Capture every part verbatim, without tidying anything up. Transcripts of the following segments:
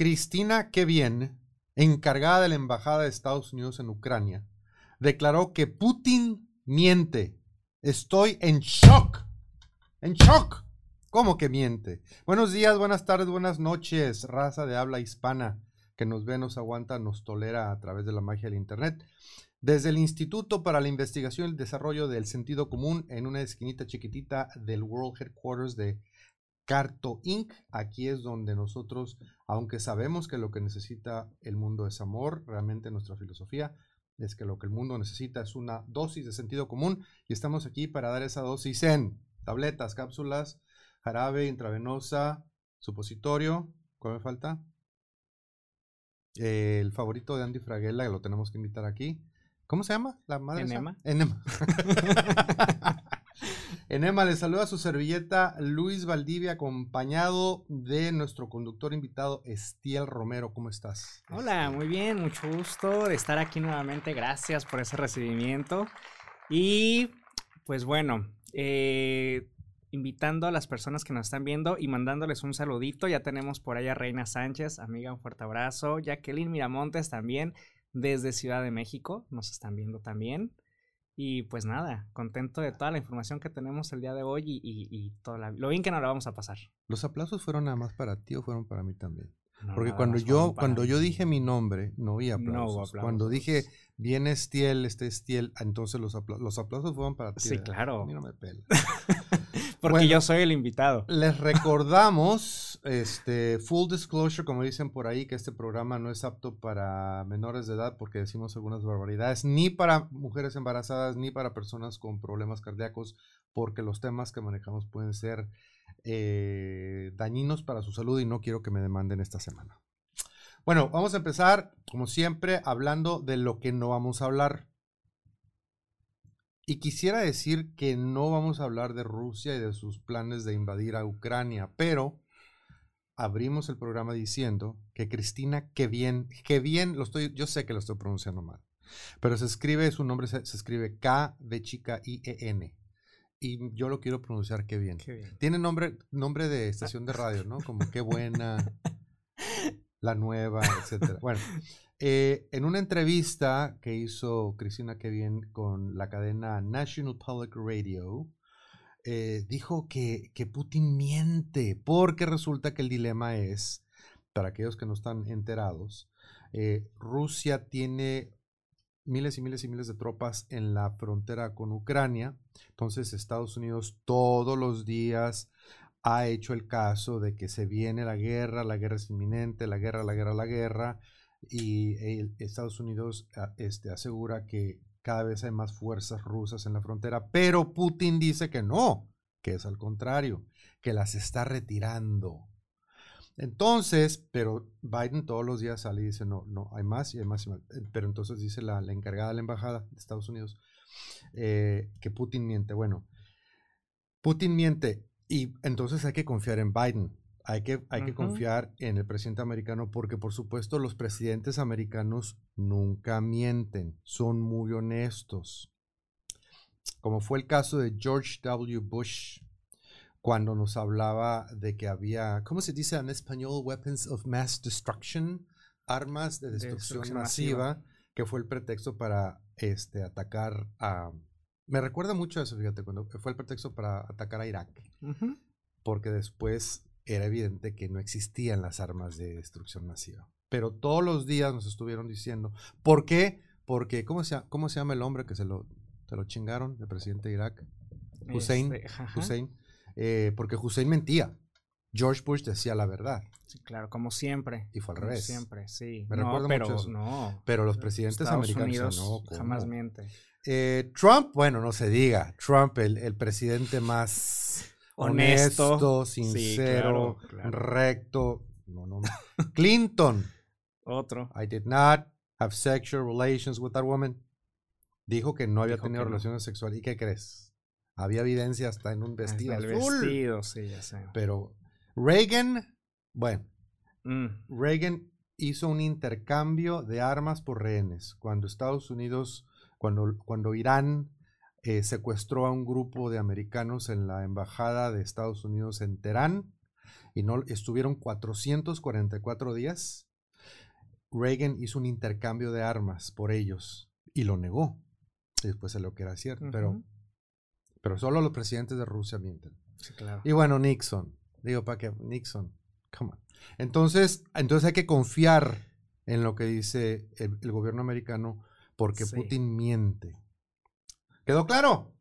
Cristina Kirchner, encargada de la Embajada de Estados Unidos en Ucrania, declaró que Putin miente. Estoy en shock. En shock. ¿Cómo que miente? Buenos días, buenas tardes, buenas noches, raza de habla hispana que nos ve, nos aguanta, nos tolera a través de la magia del internet. Desde el Instituto para la Investigación y el Desarrollo del Sentido Común, en una esquinita chiquitita del World Headquarters de Carto incorporated. Aquí es donde nosotros, aunque sabemos que lo que necesita el mundo es amor, realmente nuestra filosofía es que lo que el mundo necesita es una dosis de sentido común, y estamos aquí para dar esa dosis en tabletas, cápsulas, jarabe, intravenosa, supositorio. ¿Cuál me falta? Eh, el favorito de Andy Fraguella, que lo tenemos que invitar aquí. ¿Cómo se llama? ¿La madre? Enema. Esa? Enema. Enema, le saluda su servilleta Luis Valdivia, acompañado de nuestro conductor invitado Estiel Romero. ¿Cómo estás? Hola, muy bien, mucho gusto de estar aquí nuevamente. Gracias por ese recibimiento. Y pues bueno, eh, invitando a las personas que nos están viendo y mandándoles un saludito. Ya tenemos por allá a Reina Sánchez, amiga, un fuerte abrazo. Jacqueline Miramontes también, desde Ciudad de México, nos están viendo también. Y pues nada, contento de toda la información que tenemos el día de hoy y, y, y todo la, lo bien que nos la vamos a pasar. ¿Los aplausos fueron nada más para ti o fueron para mí también? No, porque cuando yo cuando mí. yo dije mi nombre, no había aplausos. No hubo aplausos. Cuando dije, bien Estiel, este Estiel, entonces los, apla- los aplausos fueron para ti. Sí, claro. A mí no me pela. Porque bueno, yo soy el invitado. Les recordamos, este, full disclosure, como dicen por ahí, que este programa no es apto para menores de edad porque decimos algunas barbaridades, ni para mujeres embarazadas, ni para personas con problemas cardíacos, porque los temas que manejamos pueden ser eh, dañinos para su salud y no quiero que me demanden esta semana. Bueno, vamos a empezar, como siempre, hablando de lo que no vamos a hablar. Y quisiera decir que no vamos a hablar de Rusia y de sus planes de invadir a Ucrania, pero abrimos el programa diciendo que Cristina, que bien, que bien, lo estoy, yo sé que lo estoy pronunciando mal, pero se escribe, su nombre se, se escribe K de chica I E N, y yo lo quiero pronunciar que bien. Qué bien. Tiene nombre, nombre de estación de radio, ¿no? Como Qué Buena, La Nueva, etcétera. Bueno. Eh, en una entrevista que hizo Cristina Kirchner con la cadena National Public Radio, eh, dijo que, que Putin miente, porque resulta que el dilema es, para aquellos que no están enterados, eh, Rusia tiene miles y miles y miles de tropas en la frontera con Ucrania, entonces Estados Unidos todos los días ha hecho el caso de que se viene la guerra, la guerra es inminente, la guerra, la guerra, la guerra, y el Estados Unidos este, asegura que cada vez hay más fuerzas rusas en la frontera, pero Putin dice que no, que es al contrario, que las está retirando. Entonces, pero Biden todos los días sale y dice no, no, hay más y hay más y más. Pero entonces dice la, la encargada de la embajada de Estados Unidos eh, que Putin miente. Bueno, Putin miente y entonces hay que confiar en Biden. Hay que, hay que confiar en el presidente americano porque, por supuesto, los presidentes americanos nunca mienten. Son muy honestos. Como fue el caso de George W Bush, cuando nos hablaba de que había, ¿cómo se dice en español? Weapons of Mass Destruction. Armas de destrucción, destrucción masiva, masiva, que fue el pretexto para este, atacar a... Me recuerda mucho a eso, fíjate, cuando fue el pretexto para atacar a Irak. Uh-huh. Porque después... era evidente que no existían las armas de destrucción masiva. Pero todos los días nos estuvieron diciendo, ¿por qué? Porque, ¿cómo se, cómo se llama el hombre que se lo, se lo chingaron, el presidente de Irak? Hussein. Este, Hussein eh, porque Hussein mentía. George Bush decía la verdad. Sí, claro, como siempre. Y fue al revés. Siempre, sí. Me no, recuerdo pero, mucho eso. No, pero los presidentes Estados americanos... Unidos no, jamás miente. Eh, Trump, bueno, no se diga. Trump, el, el presidente más... Honesto, honesto, sincero, sí, claro, claro. Recto. No, no. Clinton. Otro. I did not have sexual relations with that woman. Dijo que no había Dijo tenido relaciones no. sexuales. ¿Y qué crees? Había evidencia hasta en un vestido hasta azul. El vestido, sí, ya sé. Pero Reagan, bueno, mm. Reagan hizo un intercambio de armas por rehenes. Cuando Estados Unidos, cuando, cuando Irán... Eh, secuestró a un grupo de americanos en la embajada de Estados Unidos en Teherán y no estuvieron cuatrocientos cuarenta y cuatro días. Reagan hizo un intercambio de armas por ellos y lo negó. Después se lo que era cierto, uh-huh. pero, pero solo los presidentes de Rusia mienten. Sí, claro. Y bueno, Nixon. Digo, ¿para qué? Nixon, come on. Entonces, entonces hay que confiar en lo que dice el, el gobierno americano porque sí. Putin miente. ¿Quedó claro?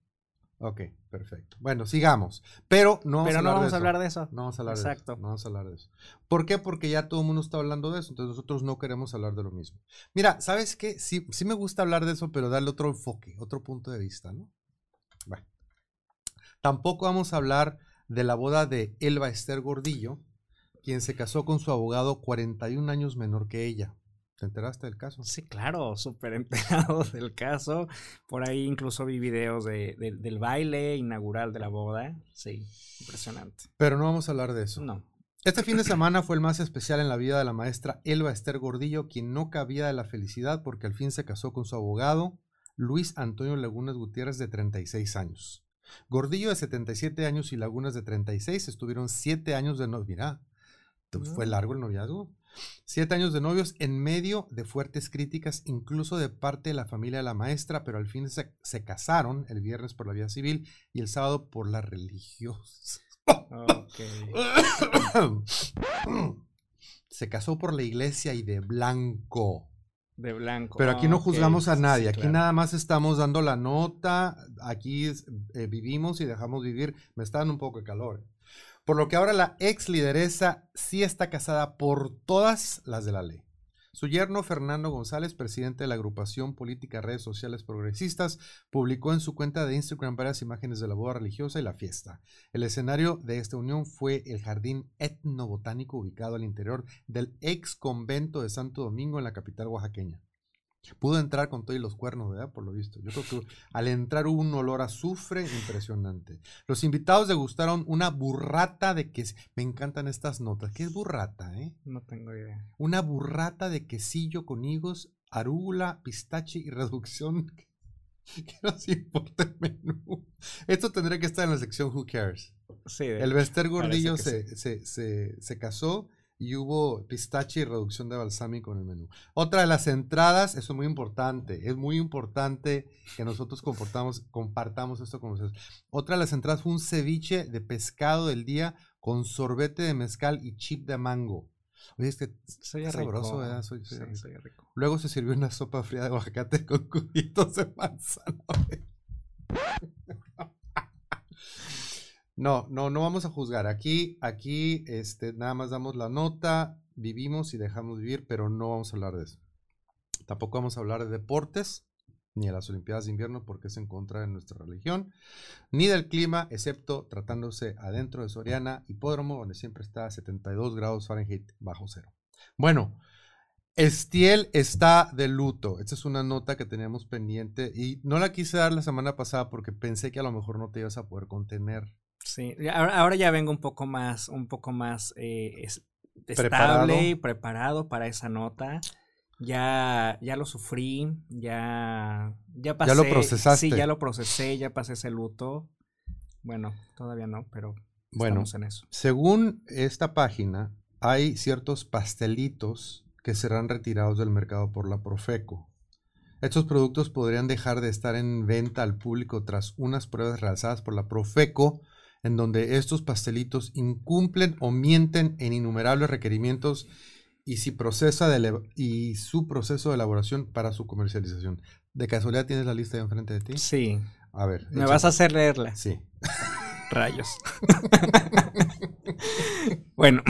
Ok, perfecto. Bueno, sigamos. Pero no vamos, Pero no a, hablar vamos a hablar de eso. No vamos a hablar Exacto. de eso. No vamos a hablar de eso. ¿Por qué? Porque ya todo el mundo está hablando de eso, entonces nosotros no queremos hablar de lo mismo. Mira, ¿sabes qué? Sí, sí me gusta hablar de eso, pero darle otro enfoque, otro punto de vista, ¿no? Bueno. Tampoco vamos a hablar de la boda de Elba Esther Gordillo, quien se casó con su abogado cuarenta y un años menor que ella. ¿Te enteraste del caso? Sí, claro, súper enterado del caso. Por ahí incluso vi videos de, de, del baile inaugural de la boda. Sí, impresionante. Pero no vamos a hablar de eso. No. Este fin de semana fue el más especial en la vida de la maestra Elba Esther Gordillo, quien no cabía de la felicidad porque al fin se casó con su abogado, Luis Antonio Lagunas Gutiérrez, de treinta y seis años. Gordillo, de setenta y siete años, y Lagunas, de treinta y seis, estuvieron siete años de noviazgo. Mirá, fue largo el noviazgo. Siete años de novios en medio de fuertes críticas, incluso de parte de la familia de la maestra, pero al fin se, se casaron el viernes por la vía civil y el sábado por la religiosa. Okay. Se casó por la iglesia y de blanco. De blanco. Pero aquí no juzgamos okay. a nadie, sí, aquí claro. nada más estamos dando la nota, aquí es, eh, vivimos y dejamos vivir. Me está dando un poco de calor. Por lo que ahora la ex lideresa sí está casada por todas las de la ley. Su yerno, Fernando González, presidente de la agrupación política Redes Sociales Progresistas, publicó en su cuenta de Instagram varias imágenes de la boda religiosa y la fiesta. El escenario de esta unión fue el jardín etnobotánico ubicado al interior del ex convento de Santo Domingo en la capital oaxaqueña. Pudo entrar con todo y los cuernos, ¿verdad? Por lo visto. Yo creo que al entrar hubo un olor a azufre impresionante. Los invitados degustaron una burrata de quesillo. Me encantan estas notas. ¿Qué es burrata, eh? No tengo idea. Una burrata de quesillo con higos, arúgula, pistache y reducción. ¿Qué nos importa el menú? Esto tendría que estar en la sección Who Cares. Sí, el Bester Gordillo se, sí. se, se, se, se casó. Y hubo pistache y reducción de balsámico en el menú. Otra de las entradas, eso es muy importante, es muy importante que nosotros comportamos, compartamos esto con ustedes. Otra de las entradas fue un ceviche de pescado del día con sorbete de mezcal y chip de mango. Oye, es que es sabroso, ¿verdad? Soy, soy, sí, rico. soy rico. Luego se sirvió una sopa fría de aguacate con cubitos de manzana. No, no, no vamos a juzgar. Aquí, aquí, este, nada más damos la nota, vivimos y dejamos vivir, pero no vamos a hablar de eso. Tampoco vamos a hablar de deportes, ni de las Olimpiadas de invierno, porque es en contra de nuestra religión, ni del clima, excepto tratándose adentro de Soriana Hipódromo, donde siempre está a setenta y dos grados Fahrenheit bajo cero. Bueno, Estiel está de luto. Esta es una nota que teníamos pendiente y no la quise dar la semana pasada porque pensé que a lo mejor no te ibas a poder contener. Sí, ahora, ahora ya vengo un poco más, un poco más eh, es, estable preparado. y preparado para esa nota. Ya, ya lo sufrí, ya, ya pasé. Ya lo procesaste. Sí, ya lo procesé, ya pasé ese luto. Bueno, todavía no, pero bueno, estamos en eso. Según esta página, hay ciertos pastelitos que serán retirados del mercado por la Profeco. Estos productos podrían dejar de estar en venta al público tras unas pruebas realizadas por la Profeco, en donde estos pastelitos incumplen o mienten en innumerables requerimientos y, si procesa de y su proceso de elaboración para su comercialización. ¿De casualidad tienes la lista ahí enfrente de ti? Sí. A ver. ¿Me échame. vas a hacer leerla? Sí. Rayos. Bueno,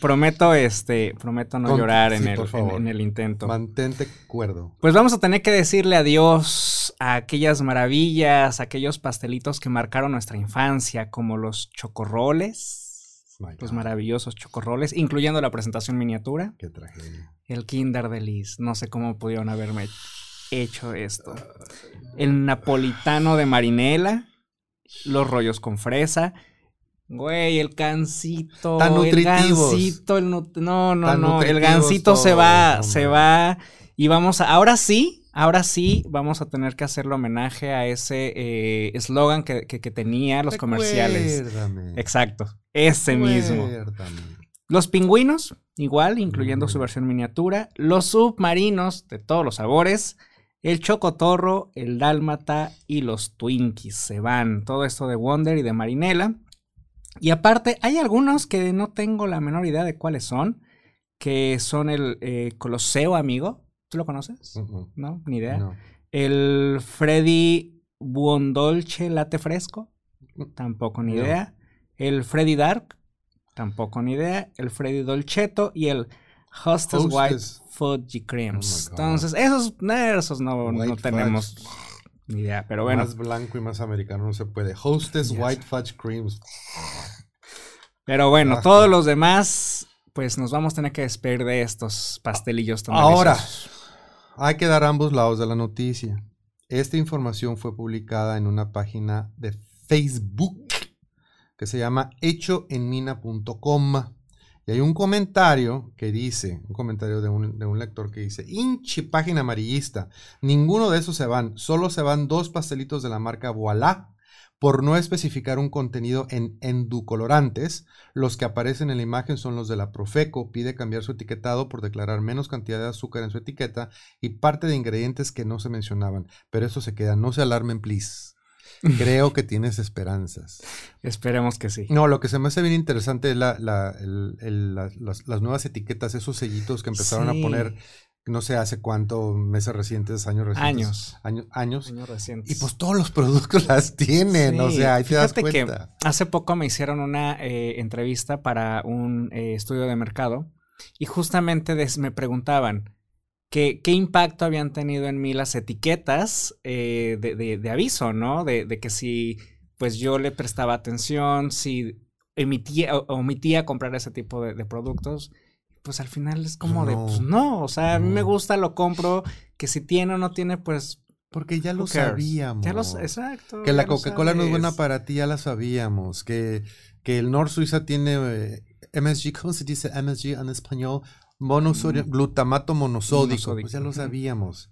prometo este, prometo no Con, llorar sí, en, el, en, en el intento. Mantente cuerdo. Pues vamos a tener que decirle adiós a aquellas maravillas, a aquellos pastelitos que marcaron nuestra infancia, como los chocorroles. My los God. maravillosos chocorroles, incluyendo la presentación miniatura. Qué tragedia. El Kinder Delice. No sé cómo pudieron haberme hecho esto. El napolitano de Marinela. Los rollos con fresa. Güey, el gansito. Tan nutritivos. El gansito, el nut- no, no, Tan no. El gansito se va, hombre. se va. Y vamos a. Ahora sí, Ahora sí vamos a tener que hacerle homenaje a ese eslogan eh, que, que, que tenía los Recuérdame. comerciales. Exacto, ese Recuérdame. mismo. Los pingüinos, igual, incluyendo mm. su versión miniatura. Los submarinos de todos los sabores. El chocotorro, el dálmata y los Twinkies se van. Todo esto de Wonder y de Marinela. Y aparte, hay algunos que no tengo la menor idea de cuáles son. Que son el eh, Coloseo Amigo. ¿Tú lo conoces? Uh-uh. No, ni idea. No. El Freddy Buondolce Latte Fresco. Tampoco ni no. idea. El Freddy Dark. Tampoco ni idea. El Freddy Dolcetto y el Hostess, Hostess. White Fudgy Creams. Oh, entonces, esos, esos no, no tenemos ni idea, pero bueno. Más blanco y más americano no se puede. Hostess yes. White Fudge Creams. Pero bueno, ah, todos los demás, pues nos vamos a tener que despedir de estos pastelillos tan ahora, deliciosos. Hay que dar ambos lados de la noticia. Esta información fue publicada en una página de Facebook que se llama hecho en mina punto com. Y hay un comentario que dice, un comentario de un, de un lector que dice, hinchi página amarillista, ninguno de esos se van, solo se van dos pastelitos de la marca Voilà, por no especificar un contenido en endulcorantes. Los que aparecen en la imagen son los de la Profeco, pide cambiar su etiquetado por declarar menos cantidad de azúcar en su etiqueta y parte de ingredientes que no se mencionaban, pero eso se queda, no se alarmen, please. Creo que tienes esperanzas. Esperemos que sí. No, lo que se me hace bien interesante es la, la, el, el, la, las, las nuevas etiquetas, esos sellitos que empezaron sí. a poner, no sé hace cuánto, meses recientes, años recientes. Años. Año, años. Años recientes. Y pues todos los productos las tienen, sí. o sea, ahí Fíjate te das cuenta. Que hace poco me hicieron una eh, entrevista para un eh, estudio de mercado y justamente des, me preguntaban ¿Qué, ¿Qué impacto habían tenido en mí las etiquetas eh, de, de, de aviso, ¿no? De, de que si pues yo le prestaba atención, si emitía, omitía comprar ese tipo de, de productos, pues al final es como no, de, pues no, o sea, no. a mí me gusta, lo compro, que si tiene o no tiene, pues... Porque ya lo sabíamos. Ya los, exacto. Que la Coca-Cola no es buena para ti, ya la sabíamos. Que, que el Nord Suiza tiene eh, M S G, ¿cómo se dice M S G en español? Monosodio, mm. glutamato monosódico, monosódico. Pues ya lo sabíamos.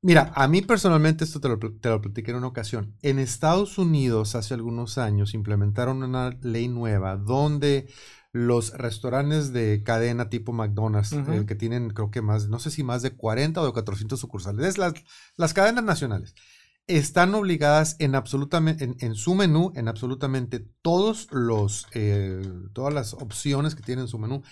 Mira, a mí personalmente, esto te lo, te lo platiqué en una ocasión. En Estados Unidos, hace algunos años, implementaron una ley nueva donde los restaurantes de cadena tipo McDonald's, uh-huh. eh, que tienen creo que más, no sé si más de cuarenta o de cuatrocientos sucursales, es las, las cadenas nacionales, están obligadas en absolutamente, en, en su menú, en absolutamente todos los, eh, todas las opciones que tienen en su menú,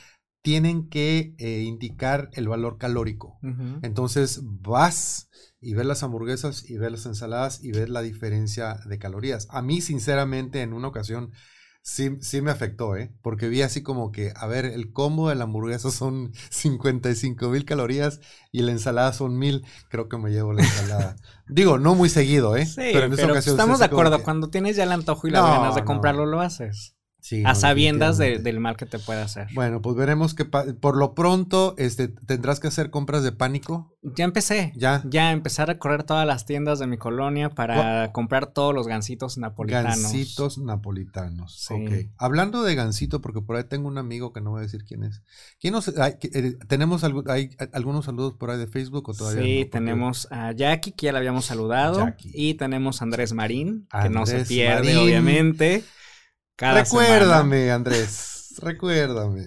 tienen que eh, indicar el valor calórico. Uh-huh. Entonces vas y ves las hamburguesas y ves las ensaladas y ves la diferencia de calorías. A mí, sinceramente, en una ocasión sí, sí me afectó, ¿eh? Porque vi así como que, a ver, el combo de la hamburguesa son cincuenta y cinco mil calorías y la ensalada son mil. Creo que me llevo la ensalada. Digo, no muy seguido, ¿eh? Sí, pero en esta pero ocasión... Estamos de acuerdo, que... cuando tienes ya el antojo y las no, ganas de comprarlo, no. lo haces. Sí, a no, sabiendas de, del mal que te puede hacer. Bueno, pues veremos que pa- por lo pronto este, tendrás que hacer compras de pánico. Ya empecé. Ya. Ya empecé a recorrer todas las tiendas de mi colonia para oh. comprar todos los gansitos napolitanos. Gansitos napolitanos. Sí. Ok. Hablando de gansito, porque por ahí tengo un amigo que no voy a decir quién es. ¿Quién nos, hay, eh, ¿Tenemos alg- hay, algunos saludos por ahí de Facebook o todavía sí, no? Sí, tenemos a Jackie, que ya la habíamos saludado. Jackie. Y tenemos a Andrés Marín, Andrés que no se pierde, Marín. obviamente. Cada recuérdame, semana. Andrés, recuérdame.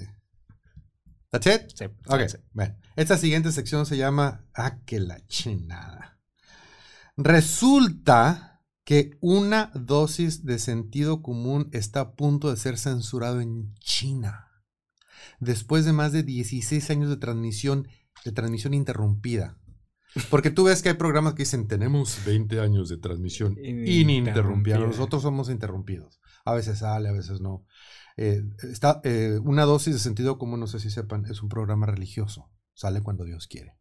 ¿That's it? Sí. Ok, sí. Bueno. Esta siguiente sección se llama... ¡Ah, que la chinada! Resulta que una dosis de sentido común está a punto de ser censurado en China. Después de más de dieciséis años de transmisión, de transmisión interrumpida. Porque tú ves que hay programas que dicen, tenemos veinte años de transmisión ininterrumpida. Nosotros somos interrumpidos. A veces sale, a veces no. Eh, está, eh, una dosis de sentido común, no sé si sepan, es un programa religioso. Sale cuando Dios quiere.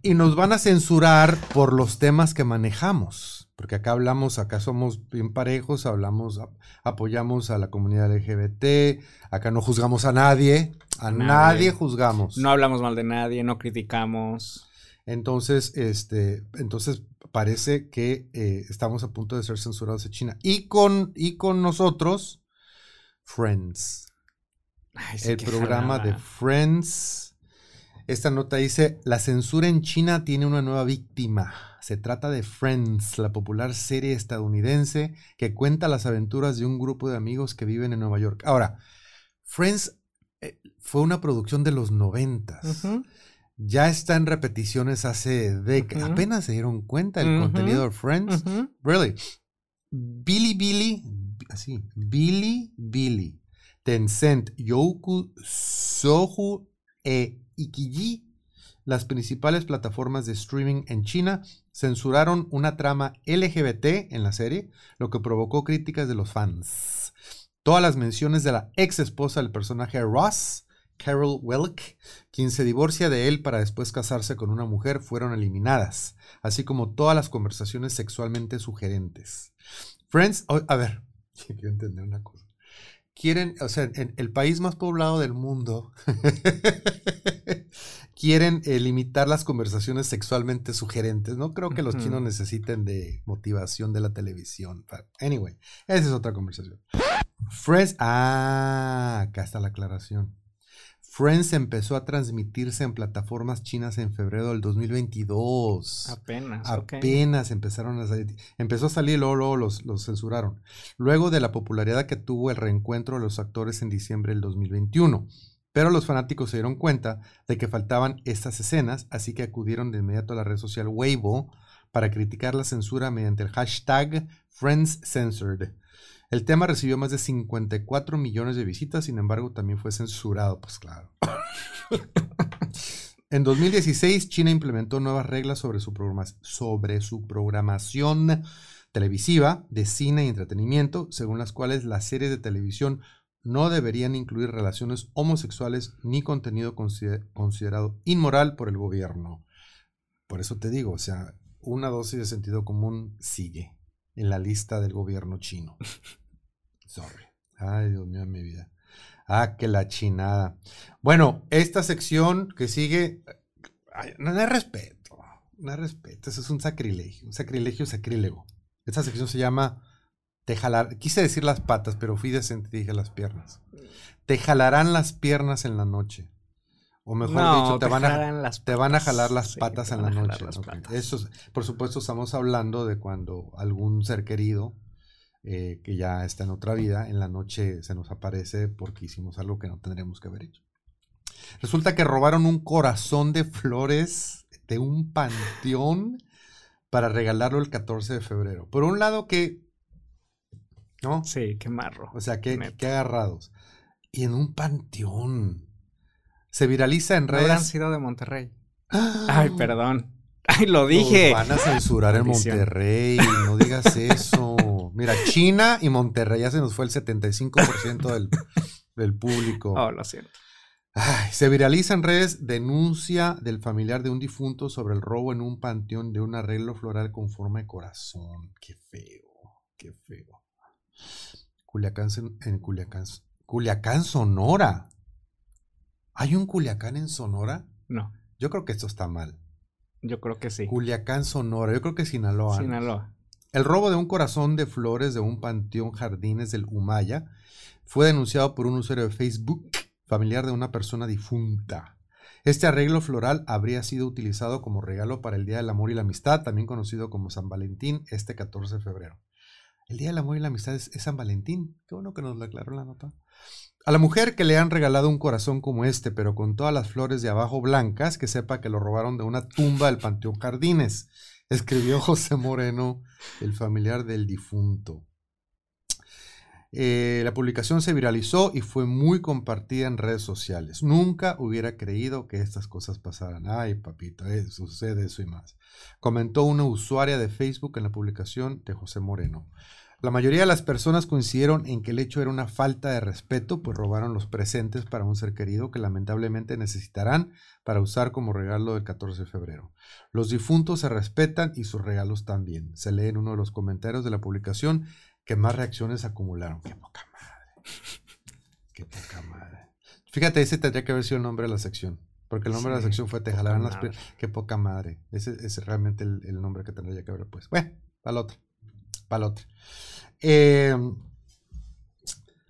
Y nos van a censurar por los temas que manejamos. Porque acá hablamos, acá somos bien parejos, hablamos, a, apoyamos a la comunidad L G B T, acá no juzgamos a nadie, a nadie. nadie juzgamos. No hablamos mal de nadie, no criticamos. Entonces, este, entonces parece que eh, estamos a punto de ser censurados en China. Y con, y con nosotros, Friends. Ay, sí, el programa jalada. de Friends. Esta nota dice: la censura en China tiene una nueva víctima. Se trata de Friends, la popular serie estadounidense que cuenta las aventuras de un grupo de amigos que viven en Nueva York. Ahora, Friends eh, fue una producción de los noventas. Uh-huh. Ya está en repeticiones hace décadas. Uh-huh. Apenas se dieron cuenta del uh-huh. contenido de Friends. Uh-huh. Really. BiliBili, así, BiliBili, Tencent, Youku, Sohu e Ikiyi, las principales plataformas de streaming en China, censuraron una trama L G B T en la serie, lo que provocó críticas de los fans. Todas las menciones de la ex esposa del personaje Ross, Carol Welk, quien se divorcia de él para después casarse con una mujer, fueron eliminadas, así como todas las conversaciones sexualmente sugerentes. Friends, oh, a ver, quiero entender una cosa. Quieren, o sea, en el país más poblado del mundo, quieren eh, limitar las conversaciones sexualmente sugerentes. No creo que los uh-huh. chinos necesiten de motivación de la televisión. But anyway, esa es otra conversación. Friends, ah, acá está la aclaración. Friends empezó a transmitirse en plataformas chinas en febrero del dos mil veintidós. Apenas, Apenas okay. empezaron a salir. Empezó a salir y luego, luego los, los censuraron. Luego de la popularidad que tuvo el reencuentro de los actores en diciembre del dos mil veintiuno. Pero los fanáticos se dieron cuenta de que faltaban estas escenas, así que acudieron de inmediato a la red social Weibo para criticar la censura mediante el hashtag FriendsCensored. El tema recibió más de cincuenta y cuatro millones de visitas, sin embargo, también fue censurado. Pues claro. En dos mil dieciséis, China implementó nuevas reglas sobre su, programa- sobre su programación televisiva de cine y entretenimiento, según las cuales las series de televisión no deberían incluir relaciones homosexuales ni contenido consider- considerado inmoral por el gobierno. Por eso te digo, o sea, una dosis de sentido común sigue en la lista del gobierno chino. Sorry. Ay, Dios mío, mi vida. Ah, que la chinada. Bueno, esta sección que sigue, ay, no, no hay respeto. No hay respeto. Eso es un sacrilegio. Un sacrilegio sacrílego. Esta sección se llama Te jalar. Quise decir las patas, pero fui decente y dije las piernas. Te jalarán las piernas en la noche. O mejor no, dicho, te, te, van a, te van a jalar las patas sí, en la noche. Okay. Eso es, por supuesto, estamos hablando de cuando algún ser querido eh, que ya está en otra vida, en la noche se nos aparece porque hicimos algo que no tendríamos que haber hecho. Resulta que robaron un corazón de flores de un panteón para regalarlo el catorce de febrero. Por un lado que... ¿no? Sí, qué marro. O sea, qué, qué agarrados. Y en un panteón... Se viraliza en redes. No habrán sido de Monterrey. Ay, perdón. Ay, lo dije. Nos van a censurar en Monterrey. No digas eso. Mira, China y Monterrey. Ya se nos fue el setenta y cinco por ciento del, del público. Oh, lo siento. Ay, se viraliza en redes denuncia del familiar de un difunto sobre el robo en un panteón de un arreglo floral con forma de corazón. Qué feo. Qué feo. Culiacán, en Culiacán. Culiacán, Sonora. ¿Hay un Culiacán en Sonora? No. Yo creo que esto está mal. Yo creo que sí. Culiacán, Sonora. Yo creo que Sinaloa. Sinaloa. El robo de un corazón de flores de un panteón Jardines del Humaya fue denunciado por un usuario de Facebook, familiar de una persona difunta. Este arreglo floral habría sido utilizado como regalo para el Día del Amor y la Amistad, también conocido como San Valentín, este catorce de febrero. El Día del Amor y la Amistad es, es San Valentín. Qué bueno que nos lo aclaró la nota. A la mujer que le han regalado un corazón como este, pero con todas las flores de abajo blancas, que sepa que lo robaron de una tumba del Panteón Jardines, escribió José Moreno, el familiar del difunto. Eh, la publicación se viralizó y fue muy compartida en redes sociales. Nunca hubiera creído que estas cosas pasaran. Ay, papito, eh, sucede eso y más. Comentó una usuaria de Facebook en la publicación de José Moreno. La mayoría de las personas coincidieron en que el hecho era una falta de respeto, pues robaron los presentes para un ser querido que lamentablemente necesitarán para usar como regalo del catorce de febrero. Los difuntos se respetan y sus regalos también. Se lee en uno de los comentarios de la publicación que más reacciones acumularon. ¡Qué poca madre! ¡Qué poca madre! Fíjate, ese tendría que haber sido el nombre de la sección. Porque el nombre sí, de la sección fue Te jalarán las piernas. ¡Qué poca madre! Ese es realmente el, el nombre que tendría que haber puesto. Bueno, para la otra. Para la otra. Eh,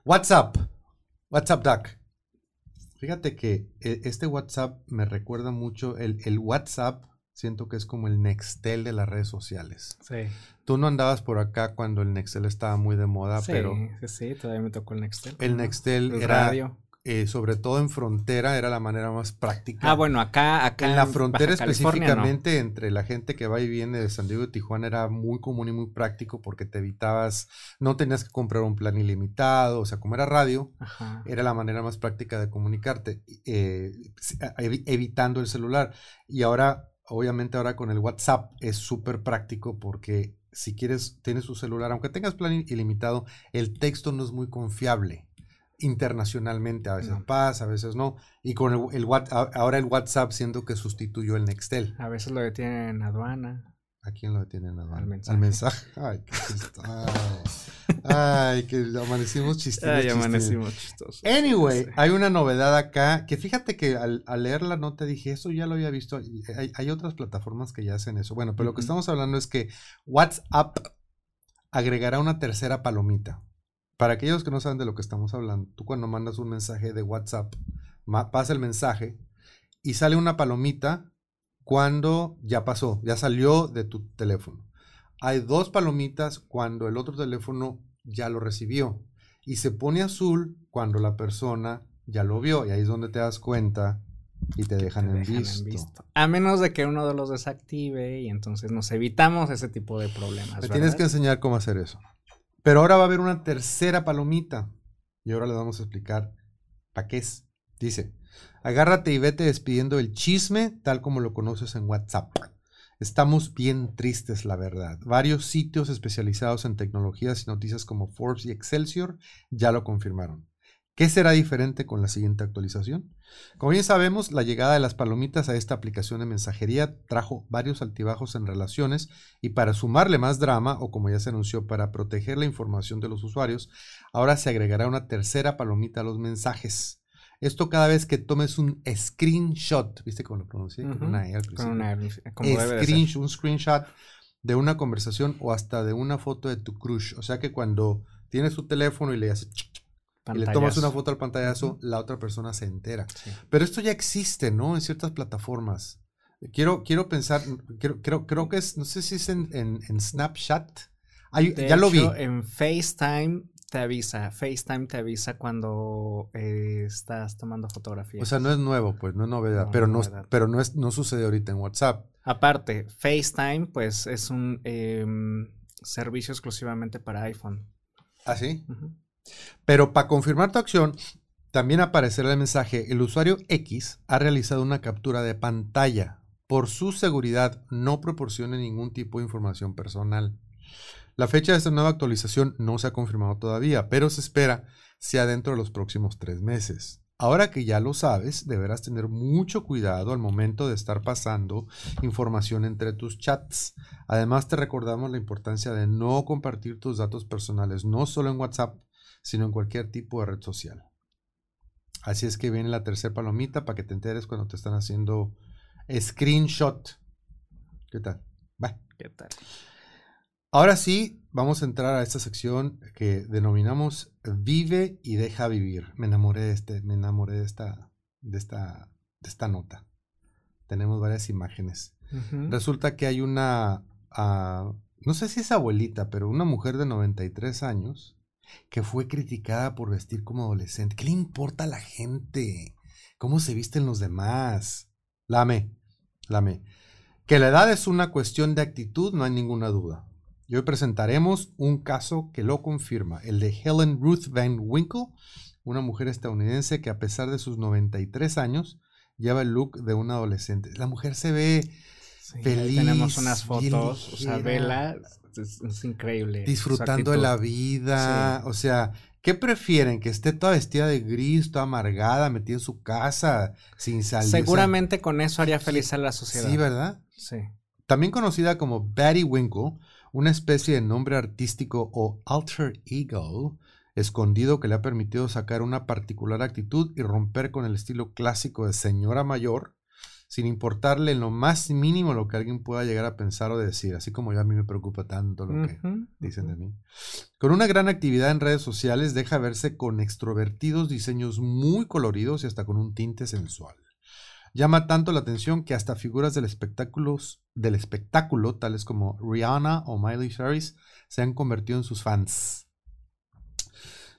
WhatsApp, WhatsApp Duck. Fíjate que este WhatsApp me recuerda mucho, el, el WhatsApp siento que es como el Nextel de las redes sociales. Sí. Tú no andabas por acá cuando el Nextel estaba muy de moda, sí, pero... Sí, sí, todavía me tocó el Nextel. El Nextel el era, radio. Eh, sobre todo en frontera, era la manera más práctica. Ah, bueno, acá... acá en la frontera específicamente, no. Entre la gente que va y viene de San Diego y Tijuana, era muy común y muy práctico porque te evitabas... No tenías que comprar un plan ilimitado, o sea, como era radio, ajá, era la manera más práctica de comunicarte, eh, evitando el celular. Y ahora... Obviamente ahora con el WhatsApp es súper práctico porque si quieres, tienes tu celular, aunque tengas plan ilimitado, el texto no es muy confiable internacionalmente, a veces no pasa, a veces no, y con el, el ahora el WhatsApp siento que sustituyó el Nextel. A veces lo detienen en aduana. ¿A quién lo detienen en aduana? Al mensaje. Al mensaje. Ay, qué chistoso. Ay, que amanecimos chistitos. Ay, amanecimos chistosos. Anyway, hay una novedad acá que fíjate que al, al leer la nota dije, eso ya lo había visto. Hay, hay otras plataformas que ya hacen eso. Bueno, pero uh-huh. Lo que estamos hablando es que WhatsApp agregará una tercera palomita. Para aquellos que no saben de lo que estamos hablando, tú cuando mandas un mensaje de WhatsApp, pasa el mensaje y sale una palomita cuando ya pasó, ya salió de tu teléfono. Hay dos palomitas cuando el otro teléfono ya lo recibió y se pone azul cuando la persona ya lo vio, y ahí es donde te das cuenta y te dejan, te en, dejan visto. en visto. A menos de que uno de los desactive y entonces nos evitamos ese tipo de problemas. Me tienes que enseñar cómo hacer eso. Pero ahora va a haber una tercera palomita y ahora les vamos a explicar para qué es. Dice, agárrate y vete despidiendo el chisme tal como lo conoces en WhatsApp. Estamos bien tristes, la verdad. Varios sitios especializados en tecnologías y noticias como Forbes y Excelsior ya lo confirmaron. ¿Qué será diferente con la siguiente actualización? Como bien sabemos, la llegada de las palomitas a esta aplicación de mensajería trajo varios altibajos en relaciones y para sumarle más drama, o como ya se anunció, para proteger la información de los usuarios, ahora se agregará una tercera palomita a los mensajes. Esto cada vez que tomes un screenshot, ¿viste cómo lo pronuncié? Uh-huh. Con una E al principio. Con una E, como debe de ser. Un screenshot de una conversación o hasta de una foto de tu crush. O sea que cuando tienes tu teléfono y le haces y le tomas una foto al pantallazo, uh-huh, la otra persona se entera. Sí. Pero esto ya existe, ¿no? En ciertas plataformas. Quiero, quiero pensar, quiero, creo, creo que es, no sé si es en, en, en Snapchat. Ay, ya hecho, lo vi. En FaceTime. Te avisa, FaceTime te avisa cuando eh, estás tomando fotografías. O sea, no es nuevo, pues, no es novedad, no, pero, no, novedad. pero no es no sucede ahorita en WhatsApp. Aparte, FaceTime, pues, es un eh, servicio exclusivamente para iPhone. ¿Ah, sí? Uh-huh. Pero para confirmar tu acción, también aparecerá el mensaje, el usuario X ha realizado una captura de pantalla. Por su seguridad, no proporcione ningún tipo de información personal. La fecha de esta nueva actualización no se ha confirmado todavía, pero se espera sea dentro de los próximos tres meses. Ahora que ya lo sabes, deberás tener mucho cuidado al momento de estar pasando información entre tus chats. Además, te recordamos la importancia de no compartir tus datos personales, no solo en WhatsApp, sino en cualquier tipo de red social. Así es que viene la tercera palomita para que te enteres cuando te están haciendo screenshot. ¿Qué tal? Bye. ¿Qué tal? Ahora sí, vamos a entrar a esta sección que denominamos Vive y deja vivir. Me enamoré de este, me enamoré de esta, de esta, de esta nota. Tenemos varias imágenes. Uh-huh. Resulta que hay una, uh, no sé si es abuelita, pero una mujer de noventa y tres años que fue criticada por vestir como adolescente. ¿Qué le importa a la gente? ¿Cómo se visten los demás? La amé, la amé. Que la edad es una cuestión de actitud, no hay ninguna duda. Y hoy presentaremos un caso que lo confirma, el de Helen Ruth Van Winkle, una mujer estadounidense que a pesar de sus noventa y tres años lleva el look de una adolescente. La mujer se ve sí, feliz. Tenemos unas fotos, o sea, vela, es, es increíble. Disfrutando de la vida, sí. O sea, ¿qué prefieren? ¿Que esté toda vestida de gris, toda amargada, metida en su casa, sin salir? Seguramente o sea, con eso haría feliz a la sociedad. Sí, ¿verdad? Sí. También conocida como Baddie Winkle, una especie de nombre artístico o alter ego escondido que le ha permitido sacar una particular actitud y romper con el estilo clásico de señora mayor, sin importarle en lo más mínimo lo que alguien pueda llegar a pensar o decir, así como yo a mí me preocupa tanto lo que uh-huh, dicen de mí. Con una gran actividad en redes sociales, deja verse con extrovertidos diseños muy coloridos y hasta con un tinte sensual. Llama tanto la atención que hasta figuras del espectáculo, del espectáculo tales como Rihanna o Miley Cyrus, se han convertido en sus fans.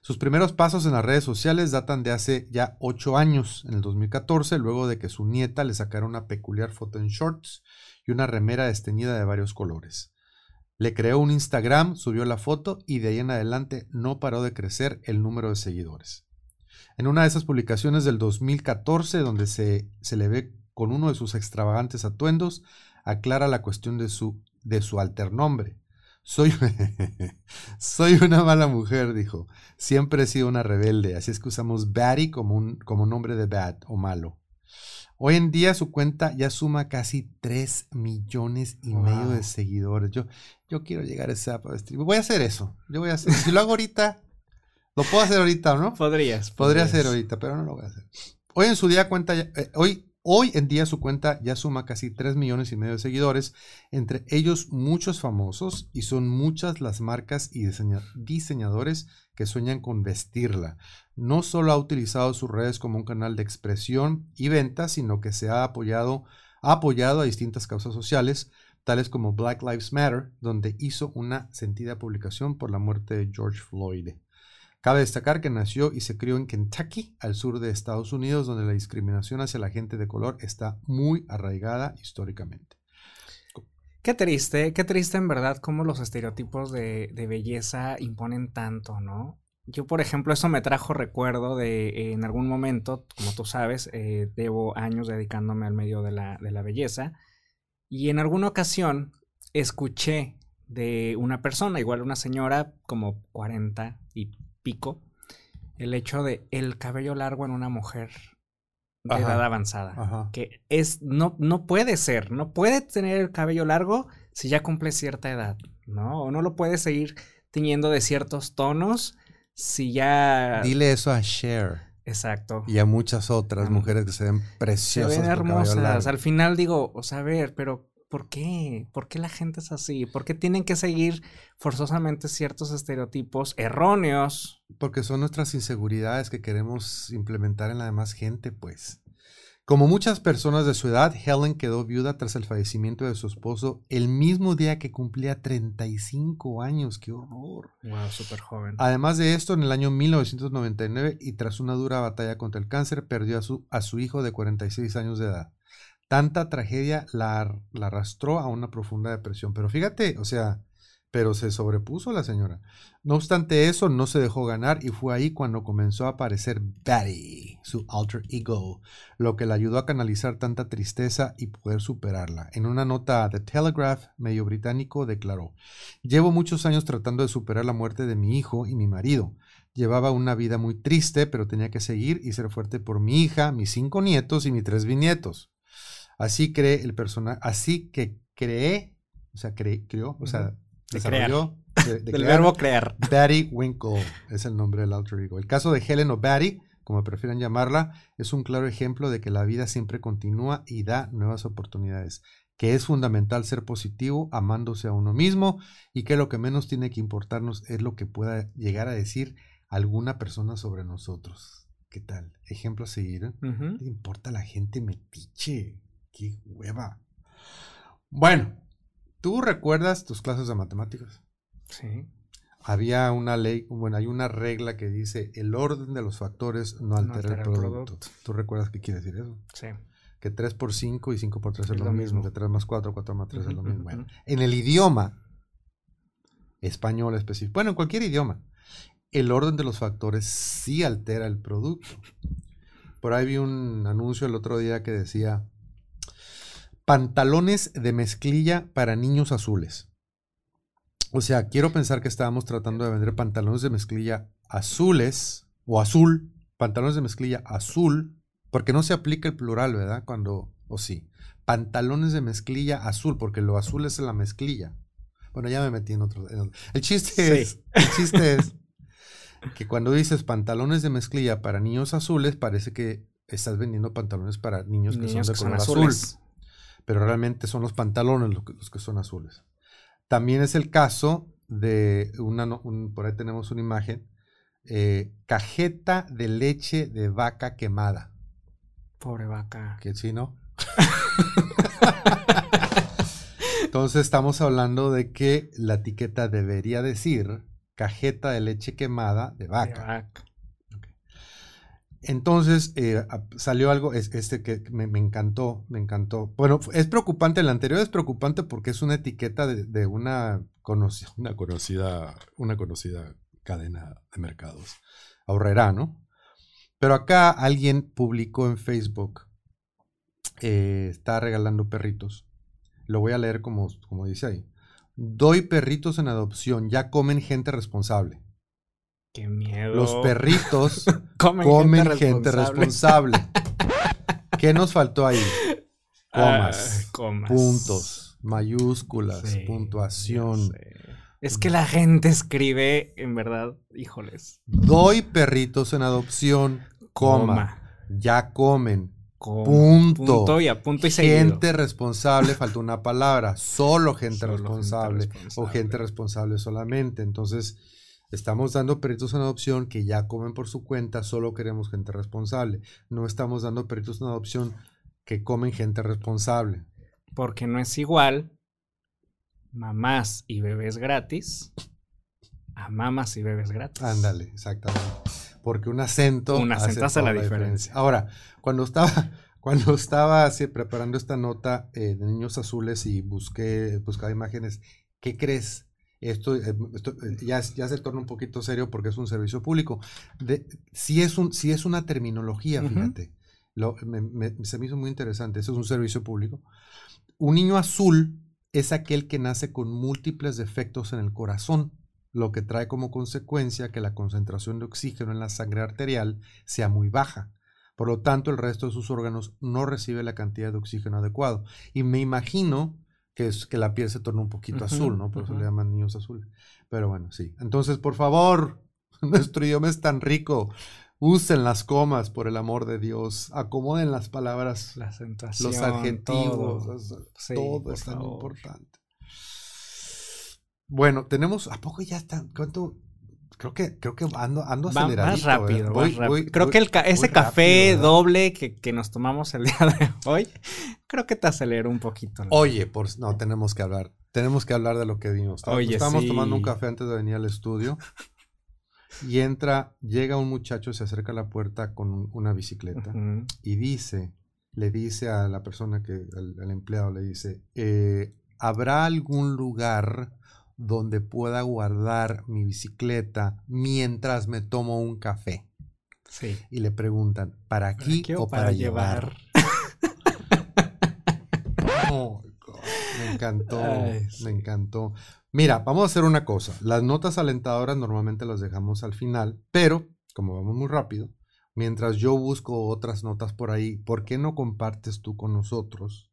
Sus primeros pasos en las redes sociales datan de hace ya ocho años, en el dos mil catorce, luego de que su nieta le sacara una peculiar foto en shorts y una remera desteñida de varios colores. Le creó un Instagram, subió la foto y de ahí en adelante no paró de crecer el número de seguidores. En una de esas publicaciones del dos mil catorce, donde se, se le ve con uno de sus extravagantes atuendos, aclara la cuestión de su, de su alternombre. Soy, soy una mala mujer, dijo. Siempre he sido una rebelde, así es que usamos Baddie como un como nombre de bad o malo. Hoy en día su cuenta ya suma casi tres millones y wow. medio de seguidores. Yo, yo quiero llegar a esa... Voy a hacer eso. Yo voy a hacer, si lo hago ahorita, lo puedo hacer ahorita, ¿no? Podrías. Podría hacer ahorita, pero no lo voy a hacer. Hoy en su día cuenta... Ya, eh, hoy... Hoy en día su cuenta ya suma casi tres millones y medio de seguidores, entre ellos muchos famosos, y son muchas las marcas y diseña- diseñadores que sueñan con vestirla. No solo ha utilizado sus redes como un canal de expresión y venta, sino que se ha apoyado, ha apoyado a distintas causas sociales, tales como Black Lives Matter, donde hizo una sentida publicación por la muerte de George Floyd. Cabe destacar que nació y se crió en Kentucky, al sur de Estados Unidos, donde la discriminación hacia la gente de color está muy arraigada históricamente. Qué triste, qué triste en verdad cómo los estereotipos de, de belleza imponen tanto, ¿no? Yo, por ejemplo, eso me trajo recuerdo de eh, en algún momento, como tú sabes, eh, llevo años dedicándome al medio de la, de la belleza, y en alguna ocasión escuché de una persona, igual una señora como cuarenta y pico, el hecho de el cabello largo en una mujer de ajá, edad avanzada, ajá. que es, no, no puede ser, no puede tener el cabello largo si ya cumple cierta edad, ¿no? O no lo puede seguir tiñendo de ciertos tonos si ya... Dile eso a Cher. Exacto. Y a muchas otras ah, mujeres que se ven preciosas. Se ven hermosas. Al final digo, o sea, a ver, pero ¿por qué? ¿Por qué la gente es así? ¿Por qué tienen que seguir forzosamente ciertos estereotipos erróneos? Porque son nuestras inseguridades que queremos implementar en la demás gente, pues. Como muchas personas de su edad, Helen quedó viuda tras el fallecimiento de su esposo el mismo día que cumplía treinta y cinco años. ¡Qué horror! Wow, súper joven. Además de esto, en el año mil novecientos noventa y nueve y tras una dura batalla contra el cáncer, perdió a su, a su hijo de cuarenta y seis años de edad. Tanta tragedia la, la arrastró a una profunda depresión. Pero fíjate, o sea, pero se sobrepuso la señora. No obstante eso, no se dejó ganar y fue ahí cuando comenzó a aparecer Baddie, su alter ego, lo que la ayudó a canalizar tanta tristeza y poder superarla. En una nota de Telegraph, medio británico, declaró: llevo muchos años tratando de superar la muerte de mi hijo y mi marido. Llevaba una vida muy triste, pero tenía que seguir y ser fuerte por mi hija, mis cinco nietos y mis tres bisnietos. Así cree el personaje, así que creé, o sea, cre, creó, o sea, de desarrolló. Crear. De, de del crear, verbo crear. Baddie Winkle es el nombre del alter ego. El caso de Helen o Baddie, como prefieran llamarla, es un claro ejemplo de que la vida siempre continúa y da nuevas oportunidades. Que es fundamental ser positivo, amándose a uno mismo, y que lo que menos tiene que importarnos es lo que pueda llegar a decir alguna persona sobre nosotros. ¿Qué tal? Ejemplo a seguir, ¿eh? Uh-huh. ¿Te importa la gente metiche? ¡Qué hueva! Bueno, ¿tú recuerdas tus clases de matemáticas? Sí. Había una ley, bueno, hay una regla que dice el orden de los factores no altera, no altera el, producto. el producto. ¿Tú recuerdas qué quiere decir eso? Sí. Que tres por cinco y cinco por tres es, es lo, lo mismo. mismo. Que tres más cuatro, cuatro más tres uh-huh, es lo mismo. Uh-huh. Bueno, en el idioma español específico, bueno, en cualquier idioma, el orden de los factores sí altera el producto. Por ahí vi un anuncio el otro día que decía... pantalones de mezclilla para niños azules. O sea, quiero pensar que estábamos tratando de vender pantalones de mezclilla azules o azul, pantalones de mezclilla azul, porque no se aplica el plural, ¿verdad? Cuando, o sí, pantalones de mezclilla azul, porque lo azul es la mezclilla. Bueno, ya me metí en otro. En otro. El chiste sí. es, el chiste es que cuando dices pantalones de mezclilla para niños azules, parece que estás vendiendo pantalones para niños que niños son de color azul, pero realmente son los pantalones los que, los que son azules. También es el caso de una, un, por ahí tenemos una imagen, eh, cajeta de leche de vaca quemada. Pobre vaca. Que sí, ¿no? Entonces estamos hablando de que la etiqueta debería decir cajeta de leche quemada de vaca. De vaca. Okay. Entonces eh, salió algo, es, este que me, me encantó, me encantó. Bueno, es preocupante, el anterior es preocupante porque es una etiqueta de, de una, conocida, una conocida, una conocida cadena de mercados, Aurrerá, ¿no? Pero acá alguien publicó en Facebook, eh, está regalando perritos. Lo voy a leer como, como dice ahí. Doy perritos en adopción, ya comen gente responsable. ¡Qué miedo! Los perritos comen, comen gente responsable. Gente responsable. ¿Qué nos faltó ahí? Comas, uh, comas. Puntos, mayúsculas, sí, puntuación. Es que la gente escribe, en verdad, híjoles. Doy perritos en adopción. Coma, coma. Ya comen, coma, punto, punto y apunto y gente seguido. Responsable, faltó una palabra, solo gente, solo responsable, gente responsable o gente responsable solamente. Entonces estamos dando perritos en adopción que ya comen por su cuenta, solo queremos gente responsable, no estamos dando perritos en adopción que comen gente responsable. Porque no es igual mamás y bebés gratis a mamas y bebés gratis. Ándale, exactamente. Porque un acento, un acento hace, hace la, la diferencia. diferencia. Ahora, cuando estaba, cuando estaba así, preparando esta nota eh, de niños azules y busqué, buscaba imágenes, ¿qué crees? Esto, esto ya, ya se torna un poquito serio porque es un servicio público. De, si es un, si es una terminología, uh-huh. Fíjate, lo, me, me, se me hizo muy interesante. Eso es un servicio público. Un niño azul es aquel que nace con múltiples defectos en el corazón, lo que trae como consecuencia que la concentración de oxígeno en la sangre arterial sea muy baja. Por lo tanto, el resto de sus órganos no recibe la cantidad de oxígeno adecuado. Y me imagino que, es, que la piel se torna un poquito uh-huh, azul, ¿no? Por uh-huh. eso le llaman niños azules. Pero bueno, sí. Entonces, por favor, nuestro idioma es tan rico. Usen las comas, por el amor de Dios. Acomoden las palabras, la acentuación, los adjetivos. Todo, los, sí, todo es tan favor. importante. Bueno, tenemos, ¿a poco ya está? ¿Cuánto? Creo que, creo que ando, ando acelerado. Más rápido, voy, más rápido. Voy, creo voy, que el ca- ese café rápido, doble que, que nos tomamos el día de hoy, creo que te aceleró un poquito. ¿No? Oye, por, no, tenemos que hablar. Tenemos que hablar de lo que vimos. Estábamos sí. tomando un café antes de venir al estudio y entra, llega un muchacho, se acerca a la puerta con un, una bicicleta uh-huh. y dice, le dice a la persona, que al, al empleado, le dice, eh, ¿habrá algún lugar donde pueda guardar mi bicicleta mientras me tomo un café? Sí. Y le preguntan, ¿para aquí, ¿Para aquí o para, para llevar? llevar? Oh, God, me encantó, Ay, sí. me encantó. Mira, vamos a hacer una cosa. Las notas alentadoras normalmente las dejamos al final, pero como vamos muy rápido, mientras yo busco otras notas por ahí, ¿por qué no compartes tú con nosotros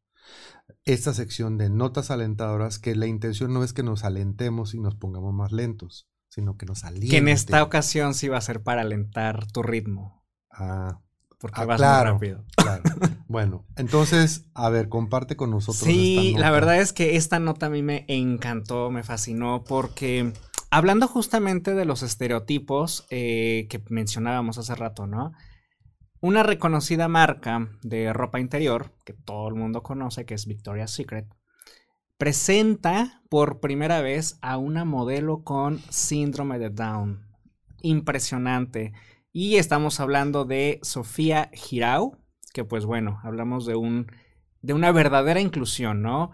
esta sección de notas alentadoras, que la intención no es que nos alentemos y nos pongamos más lentos, sino que nos alienten? Que en esta ocasión sí va a ser para alentar tu ritmo. Ah, porque ah, vas claro, muy rápido. Claro. Bueno, entonces, a ver, comparte con nosotros sí, esta nota. La verdad es que esta nota a mí me encantó, me fascinó, porque hablando justamente de los estereotipos eh, que mencionábamos hace rato, ¿no? Una reconocida marca de ropa interior, que todo el mundo conoce, que es Victoria's Secret, presenta por primera vez a una modelo con síndrome de Down. Impresionante. Y estamos hablando de Sofía Giraud, que pues bueno, hablamos de, un, de una verdadera inclusión, ¿no?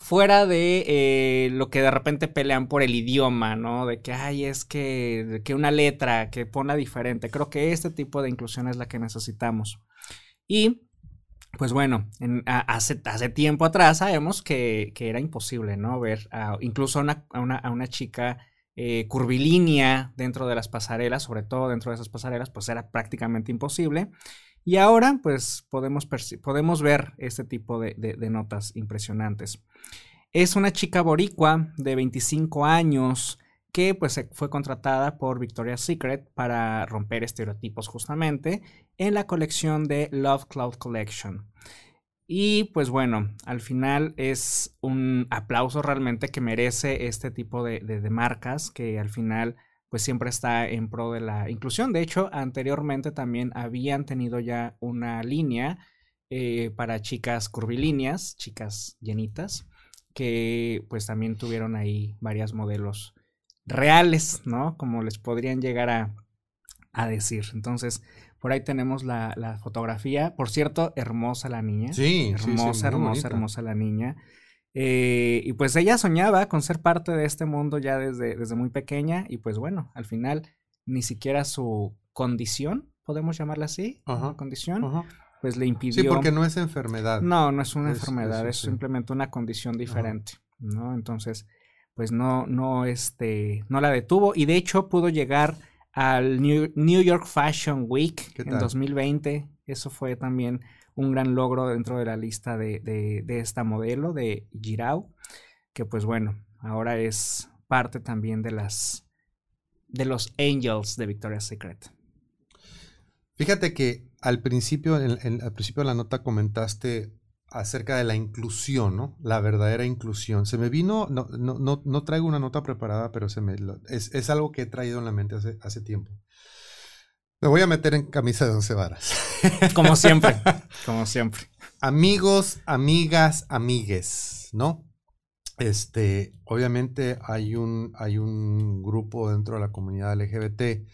Fuera de eh, lo que de repente pelean por el idioma, ¿no? De que, ay, es que, que una letra que ponga diferente. Creo que este tipo de inclusión es la que necesitamos. Y, pues bueno, en, a, hace, hace tiempo atrás sabemos que, que era imposible, ¿no? Ver a, incluso a una, a una, a una chica eh, curvilínea dentro de las pasarelas, sobre todo dentro de esas pasarelas, pues era prácticamente imposible. Y ahora, pues, podemos, perci- podemos ver este tipo de, de, de notas impresionantes. Es una chica boricua de veinticinco años que pues fue contratada por Victoria's Secret para romper estereotipos justamente en la colección de Love Cloud Collection. Y pues bueno, al final es un aplauso realmente que merece este tipo de, de, de marcas que al final pues siempre está en pro de la inclusión. De hecho, anteriormente también habían tenido ya una línea eh, para chicas curvilíneas, chicas llenitas, que pues también tuvieron ahí varias modelos reales, ¿no? Como les podrían llegar a, a decir. Entonces, por ahí tenemos la, la fotografía. Por cierto, hermosa la niña. Sí, hermosa, sí, sí, hermosa, hermosa la niña. Eh, y pues ella soñaba con ser parte de este mundo ya desde, desde muy pequeña. Y pues bueno, al final, ni siquiera su condición, podemos llamarla así, ajá, condición, ajá, pues le impidió. Sí, porque no es enfermedad. No, no es una es, enfermedad, eso, es sí. simplemente una condición diferente, ajá, ¿no? Entonces, pues no, no, este, no la detuvo. Y de hecho pudo llegar al New, New York Fashion Week en dos mil veinte. Eso fue también un gran logro dentro de la lista de, de, de esta modelo, de Girau, que pues bueno, ahora es parte también de las de los Angels de Victoria's Secret. Fíjate que al principio, en, en, al principio de la nota comentaste acerca de la inclusión, ¿no? La verdadera inclusión. Se me vino, no, no, no, no traigo una nota preparada, pero se me, es, es algo que he traído en la mente hace, hace tiempo. Me voy a meter en camisa de once varas. Como siempre, como siempre. Amigos, amigas, amigues, ¿no? Este, obviamente hay un, hay un grupo dentro de la comunidad L G B T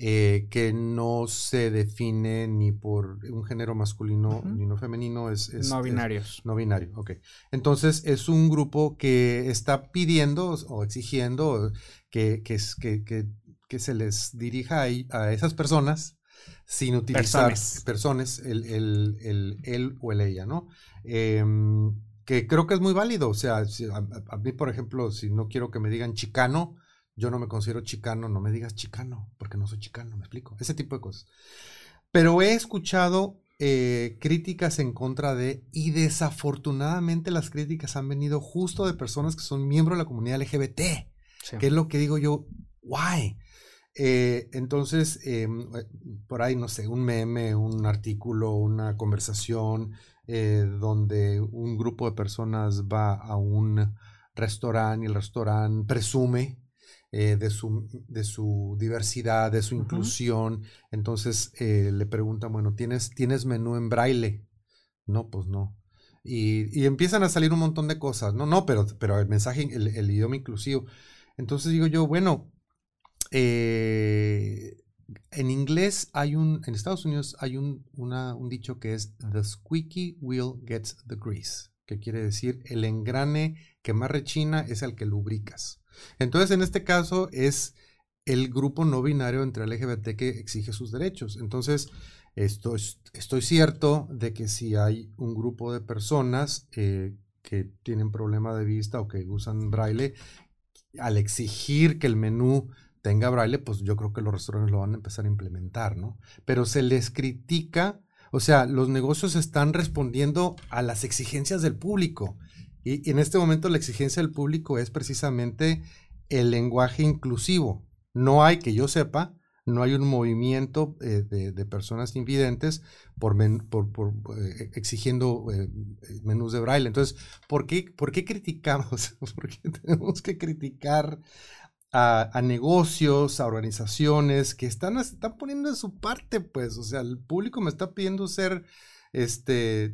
Eh, que no se define ni por un género masculino, uh-huh, ni no femenino, es, es no binarios. Es no binario, ok. Entonces es un grupo que está pidiendo o exigiendo que, que, que, que, que se les dirija a, a esas personas sin utilizar personas, personas el, el, el, él o el ella, ¿no? Eh, que creo que es muy válido. O sea, si, a, a mí, por ejemplo, si no quiero que me digan chicano, yo no me considero chicano, no me digas chicano, porque no soy chicano, me explico, ese tipo de cosas. Pero he escuchado eh, críticas en contra de, y desafortunadamente las críticas han venido justo de personas que son miembros de la comunidad L G B T, sí, que es lo que digo yo, why? Eh, entonces, eh, por ahí, no sé, un meme, un artículo, una conversación, eh, donde un grupo de personas va a un restaurante y el restaurante presume Eh, de, su, de su diversidad, de su uh-huh, inclusión. Entonces eh, le preguntan, bueno, ¿tienes, ¿tienes menú en braille? No, pues no. Y, y empiezan a salir un montón de cosas. No, no, pero, pero el mensaje, el, el idioma inclusivo. Entonces digo yo, bueno, eh, en inglés hay un, en Estados Unidos hay un, una, un dicho que es the squeaky wheel gets the grease, que quiere decir el engrane que más rechina es el que lubricas. Entonces, en este caso, es el grupo no binario entre L G B T que exige sus derechos. Entonces, esto es, estoy cierto de que si hay un grupo de personas eh, que tienen problema de vista o que usan braille, al exigir que el menú tenga braille, pues yo creo que los restaurantes lo van a empezar a implementar, ¿no? Pero se les critica, o sea, los negocios están respondiendo a las exigencias del público. Y en este momento la exigencia del público es precisamente el lenguaje inclusivo. No hay, que yo sepa, no hay un movimiento eh, de, de personas invidentes por, men, por, por eh, exigiendo eh, menús de braille. Entonces, ¿por qué, por qué criticamos? ¿Por qué tenemos que criticar a, a negocios, a organizaciones que están, están poniendo de su parte? Pues, o sea, el público me está pidiendo ser... Este, eh,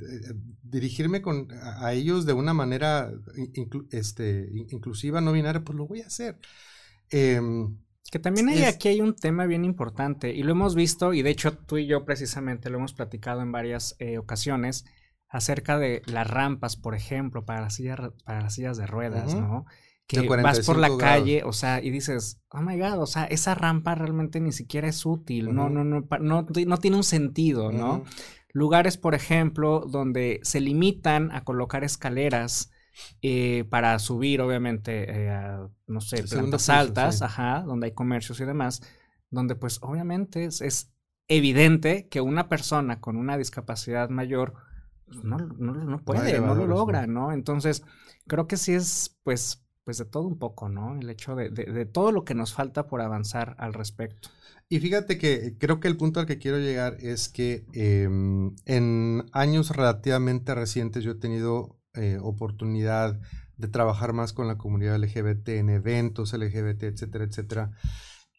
dirigirme con, a, a ellos de una manera inclu, este, inclusiva, no binaria, pues lo voy a hacer. Eh, que también hay, es, aquí hay un tema bien importante y lo hemos visto, y de hecho tú y yo precisamente lo hemos platicado en varias eh, ocasiones acerca de las rampas, por ejemplo, para las sillas, para las sillas de ruedas, uh-huh, ¿no? Que vas por la grados. calle, o sea, y dices, oh my God, o sea, esa rampa realmente ni siquiera es útil, uh-huh, no, no, no, no, no tiene un sentido, uh-huh, ¿no? Lugares, por ejemplo, donde se limitan a colocar escaleras eh, para subir, obviamente, eh, a, no sé, el plantas piso, altas, sí, ajá, donde hay comercios y demás, donde pues obviamente es, es evidente que una persona con una discapacidad mayor no, no, no puede, no, no lo logra, ¿no? Entonces, creo que sí es, pues, pues de todo un poco, ¿no? El hecho de, de, de todo lo que nos falta por avanzar al respecto. Y fíjate que creo que el punto al que quiero llegar es que eh, en años relativamente recientes yo he tenido eh, oportunidad de trabajar más con la comunidad L G B T en eventos L G B T, etcétera, etcétera.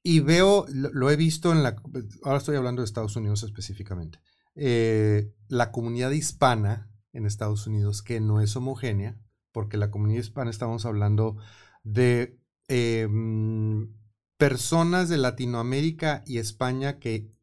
Y veo, lo, lo he visto en la, ahora estoy hablando de Estados Unidos específicamente, eh, la comunidad hispana en Estados Unidos que no es homogénea, porque la comunidad hispana estamos hablando de eh, personas de Latinoamérica y España que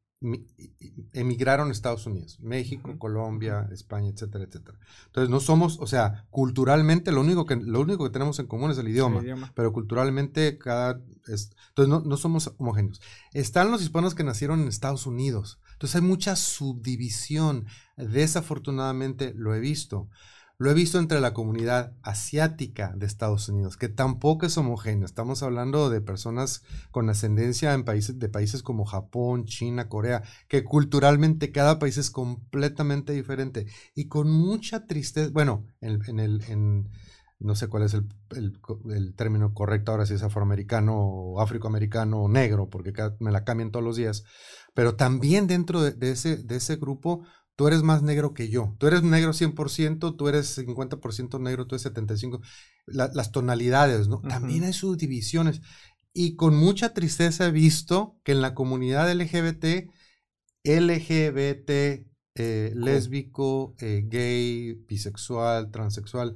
emigraron a Estados Unidos, México, uh-huh. Colombia, España, etcétera, etcétera. Entonces no somos, o sea, culturalmente lo único que, lo único que tenemos en común es el idioma, el idioma. Pero culturalmente cada, es, entonces no, no somos homogéneos. Están los hispanos que nacieron en Estados Unidos, entonces hay mucha subdivisión, desafortunadamente lo he visto. Lo he visto entre la comunidad asiática de Estados Unidos, que tampoco es homogénea. Estamos hablando de personas con ascendencia en países, de países como Japón, China, Corea, que culturalmente cada país es completamente diferente. Y con mucha tristeza, bueno, en, en el, en, no sé cuál es el, el, el término correcto ahora, si es afroamericano o afroamericano o negro, porque me la cambian todos los días. Pero también dentro de, de, ese, de ese grupo, tú eres más negro que yo, tú eres negro cien por ciento, tú eres cincuenta por ciento negro, tú eres setenta y cinco por ciento, la, las tonalidades, ¿no? Uh-huh. También hay subdivisiones, y con mucha tristeza he visto que en la comunidad L G B T, L G B T, eh, lésbico, eh, gay, bisexual, transexual,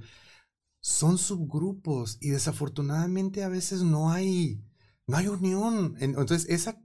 son subgrupos, y desafortunadamente a veces no hay... No hay unión, entonces esa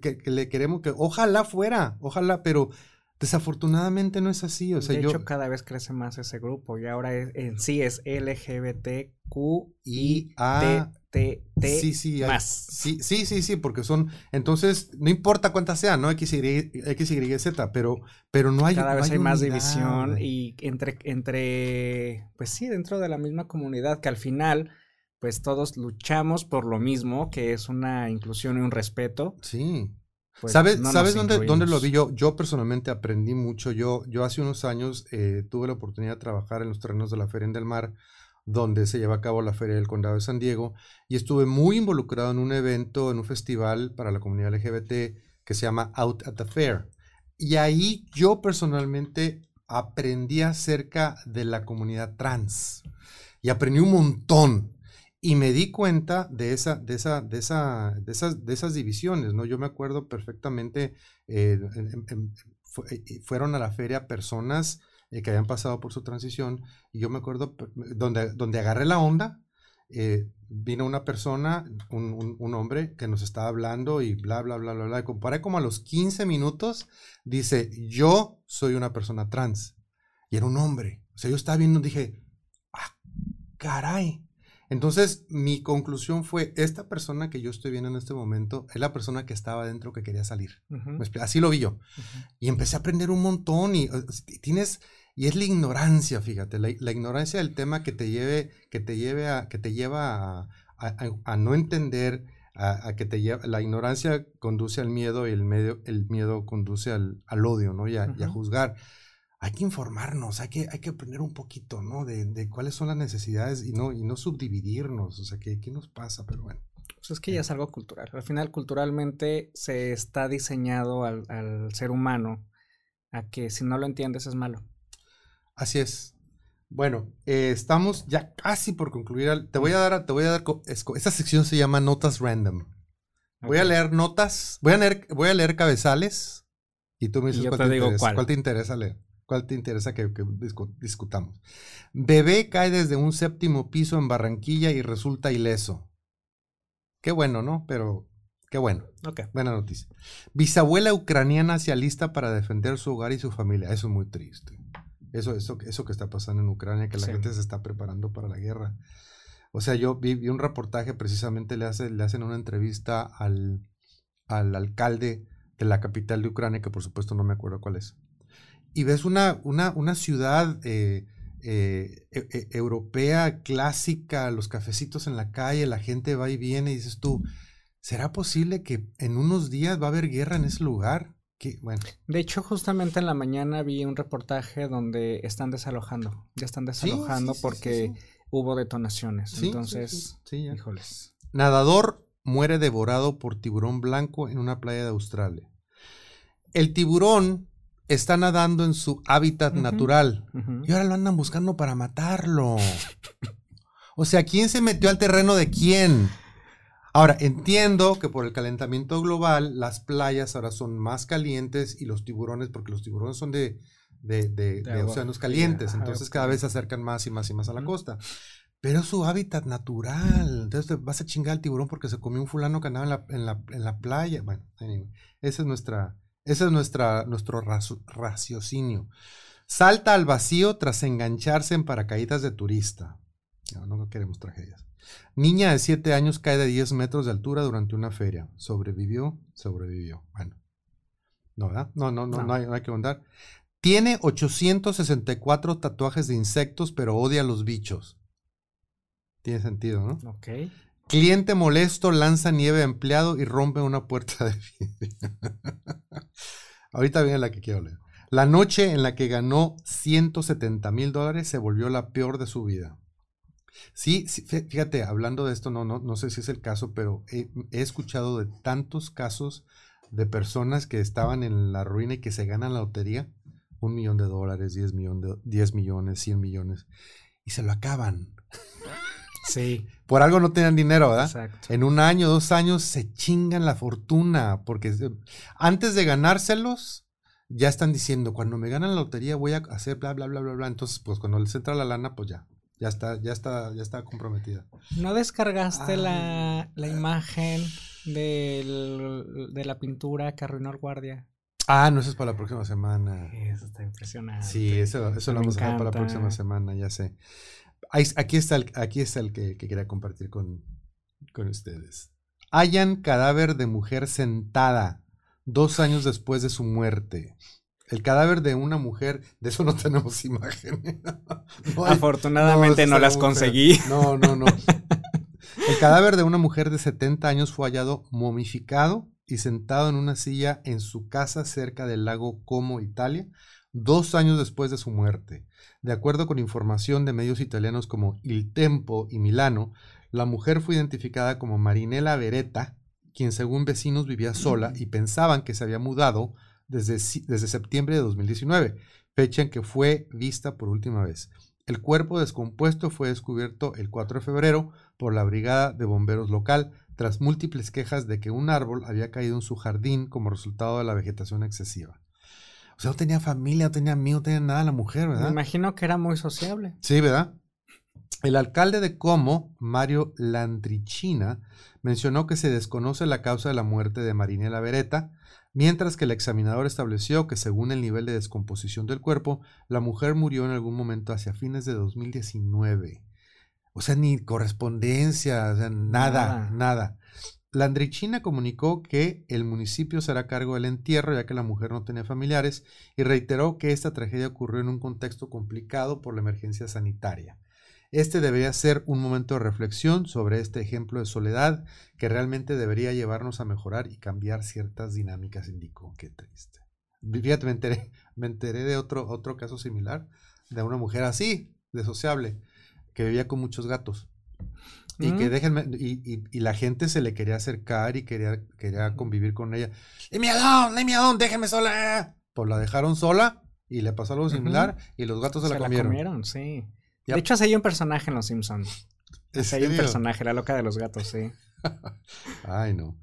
que, que le queremos que, ojalá fuera, ojalá, pero desafortunadamente no es así, o sea, de hecho yo, cada vez crece más ese grupo, y ahora es, en sí es L G B T Q I T T T sí, sí, más. Hay, sí, sí, sí, sí, porque son, entonces, no importa cuántas sean, ¿no? X, Y, Z, pero, pero no hay Cada no vez hay, hay más división, y entre, entre, pues sí, dentro de la misma comunidad, que al final... pues todos luchamos por lo mismo, que es una inclusión y un respeto. Sí. Pues ¿Sabes, no ¿sabes dónde, dónde lo vi yo? Yo personalmente aprendí mucho. Yo, yo hace unos años eh, tuve la oportunidad de trabajar en los terrenos de la Feria del Mar, donde se lleva a cabo la Feria del Condado de San Diego, y estuve muy involucrado en un evento, en un festival para la comunidad L G B T que se llama Out at the Fair. Y ahí yo personalmente aprendí acerca de la comunidad trans. Y aprendí un montón. Y me di cuenta de esa, de esa, de esa, de esas, de esas divisiones, ¿no? Yo me acuerdo perfectamente, eh, en, en, fu- fueron a la feria personas eh, que habían pasado por su transición, y yo me acuerdo donde, donde agarré la onda, eh, vino una persona, un, un, un hombre que nos estaba hablando y bla, bla, bla, bla, bla, y comparé como a los quince minutos, dice, yo soy una persona trans, y era un hombre, o sea, yo estaba viendo y dije, ah, caray. Entonces, mi conclusión fue, esta persona que yo estoy viendo en este momento es la persona que estaba adentro que quería salir. Uh-huh. Así lo vi yo. Uh-huh. Y empecé a aprender un montón, y, y tienes, y es la ignorancia, fíjate, la, la ignorancia del tema que te lleve, que te lleve a, que te lleva a, a, a no entender, a, a que te lleva, la ignorancia conduce al miedo, y el, medio, el miedo conduce al, al odio, ¿no? Y a, uh-huh. y a juzgar. Hay que informarnos, hay que, hay que aprender un poquito, ¿no? De, de cuáles son las necesidades, y no, y no subdividirnos, o sea, ¿qué, qué nos pasa? Pero bueno. Pues es que ya es algo cultural. Al final, culturalmente se está diseñado al, al ser humano a que si no lo entiendes es malo. Así es. Bueno, eh, estamos ya casi por concluir. Te voy a dar, te voy a dar, esta sección se llama Notas Random. Voy okay. a leer notas, voy a leer, voy a leer cabezales, y tú me dices cuál te, te digo interesa, cuál. cuál te interesa leer. ¿Cuál te interesa que, que discutamos? Bebé cae desde un séptimo piso en Barranquilla y resulta ileso. Qué bueno, ¿no? Pero qué bueno. Okay. Buena noticia. Bisabuela ucraniana se alista para defender su hogar y su familia. Eso es muy triste. Eso, eso, eso que está pasando en Ucrania, que la sí. gente se está preparando para la guerra. O sea, yo vi, vi un reportaje, precisamente le, hace, le hacen una entrevista al, al alcalde de la capital de Ucrania, que por supuesto no me acuerdo cuál es. Y ves una, una, una ciudad eh, eh, eh, europea, clásica, los cafecitos en la calle, la gente va y viene, y dices tú, ¿será posible que en unos días va a haber guerra en ese lugar? Que, bueno. De hecho, justamente en la mañana vi un reportaje donde están desalojando, ya están desalojando sí, sí, porque sí, sí, sí. hubo detonaciones. Sí, entonces, sí, sí, sí, ya. Híjoles. Nadador muere devorado por tiburón blanco en una playa de Australia. El tiburón está nadando en su hábitat uh-huh. natural uh-huh. y ahora lo andan buscando para matarlo. O sea, ¿quién se metió al terreno de quién? Ahora, entiendo que por el calentamiento global, las playas ahora son más calientes y los tiburones, porque los tiburones son de, de, de, de, de océanos calientes, yeah, entonces cada vez se acercan más y más y más a la costa. Pero es su hábitat natural. Entonces te vas a chingar al tiburón porque se comió un fulano que andaba en la, en la, en la playa. Bueno, anyway, ese es, nuestra, ese es nuestra, nuestro razo, raciocinio. Salta al vacío tras engancharse en paracaídas de turista. No, no queremos tragedias. Niña de siete años cae de diez metros de altura durante una feria. Sobrevivió, sobrevivió. Bueno, no, ¿verdad? No, no, no, no, no, hay, no hay que contar. Tiene ochocientos sesenta y cuatro tatuajes de insectos, pero odia a los bichos. Tiene sentido, ¿no? Ok. Cliente molesto lanza nieve a empleado y rompe una puerta de vidrio. Ahorita viene la que quiero leer. La noche en la que ganó ciento setenta mil dólares se volvió la peor de su vida. Sí, sí, fíjate, hablando de esto, no, no, no sé si es el caso, pero he, he escuchado de tantos casos de personas que estaban en la ruina y que se ganan la lotería, un millón de dólares, diez, millón de, diez millones, cien millones, y se lo acaban. Sí. Por algo no tenían dinero, ¿verdad? Exacto. En un año, dos años, se chingan la fortuna, porque antes de ganárselos, ya están diciendo, cuando me ganan la lotería voy a hacer bla, bla, bla, bla, bla, entonces, pues, cuando les entra la lana, pues ya. Ya está, ya está, ya está comprometida. ¿No descargaste Ay, la, la imagen del, de la pintura que arruinó el guardia? Ah, no, eso es para la próxima semana. Eso está impresionante. Sí, eso, eso lo vamos a dejar para la próxima semana, ya sé. Aquí está el, aquí está el que, que quería compartir con, con ustedes. Hallan cadáver de mujer sentada dos años después de su muerte. El cadáver de una mujer, de eso no tenemos imágenes. No hay, Afortunadamente no, no las mujer. conseguí. No, no, no. El cadáver de una mujer de setenta años fue hallado momificado y sentado en una silla en su casa cerca del lago Como, Italia, dos años después de su muerte. De acuerdo con información de medios italianos como Il Tempo y Milano, la mujer fue identificada como Marinella Beretta, quien según vecinos vivía sola y pensaban que se había mudado Desde, desde septiembre de dos mil diecinueve, fecha en que fue vista por última vez. El cuerpo descompuesto fue descubierto el cuatro de febrero por la brigada de bomberos local, tras múltiples quejas de que un árbol había caído en su jardín como resultado de la vegetación excesiva. O sea, no tenía familia, no tenía amigos, no tenía nada la mujer, ¿verdad? Me imagino que era muy sociable. Sí, ¿verdad? El alcalde de Como, Mario Landrichina, mencionó que se desconoce la causa de la muerte de Marinella Beretta, mientras que el examinador estableció que según el nivel de descomposición del cuerpo, la mujer murió en algún momento hacia fines de dos mil diecinueve. O sea, ni correspondencia, o sea, nada, ah. nada. Landrichina comunicó que el municipio se hará cargo del entierro, ya que la mujer no tenía familiares, y reiteró que esta tragedia ocurrió en un contexto complicado por la emergencia sanitaria. Este debería ser un momento de reflexión sobre este ejemplo de soledad que realmente debería llevarnos a mejorar y cambiar ciertas dinámicas, indicó. Qué triste. Fíjate, me enteré, me enteré de otro, otro caso similar, de una mujer así, de sociable, que vivía con muchos gatos. Y mm. que déjenme, y, y, y la gente se le quería acercar y quería, quería convivir con ella. ¡Y mi adón! ¡Y mi adón! ¡Déjenme sola! Pues la dejaron sola y le pasó algo similar mm-hmm. y los gatos se, se la comieron. Se la comieron, sí. De yep. hecho, hay un personaje en Los Simpsons. Hay un personaje, la loca de los gatos, sí. Ay, no.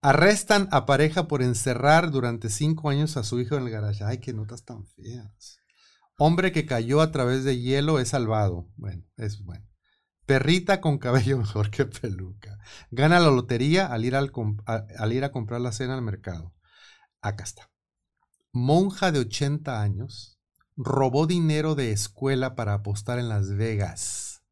Arrestan a pareja por encerrar durante cinco años a su hijo en el garaje. Ay, qué notas tan feas. Hombre que cayó a través de hielo es salvado. Bueno, es bueno. Perrita con cabello mejor que peluca. Gana la lotería al ir, al comp- a, al ir a comprar la cena al mercado. Acá está. Monja de ochenta años. Robó dinero de escuela para apostar en Las Vegas.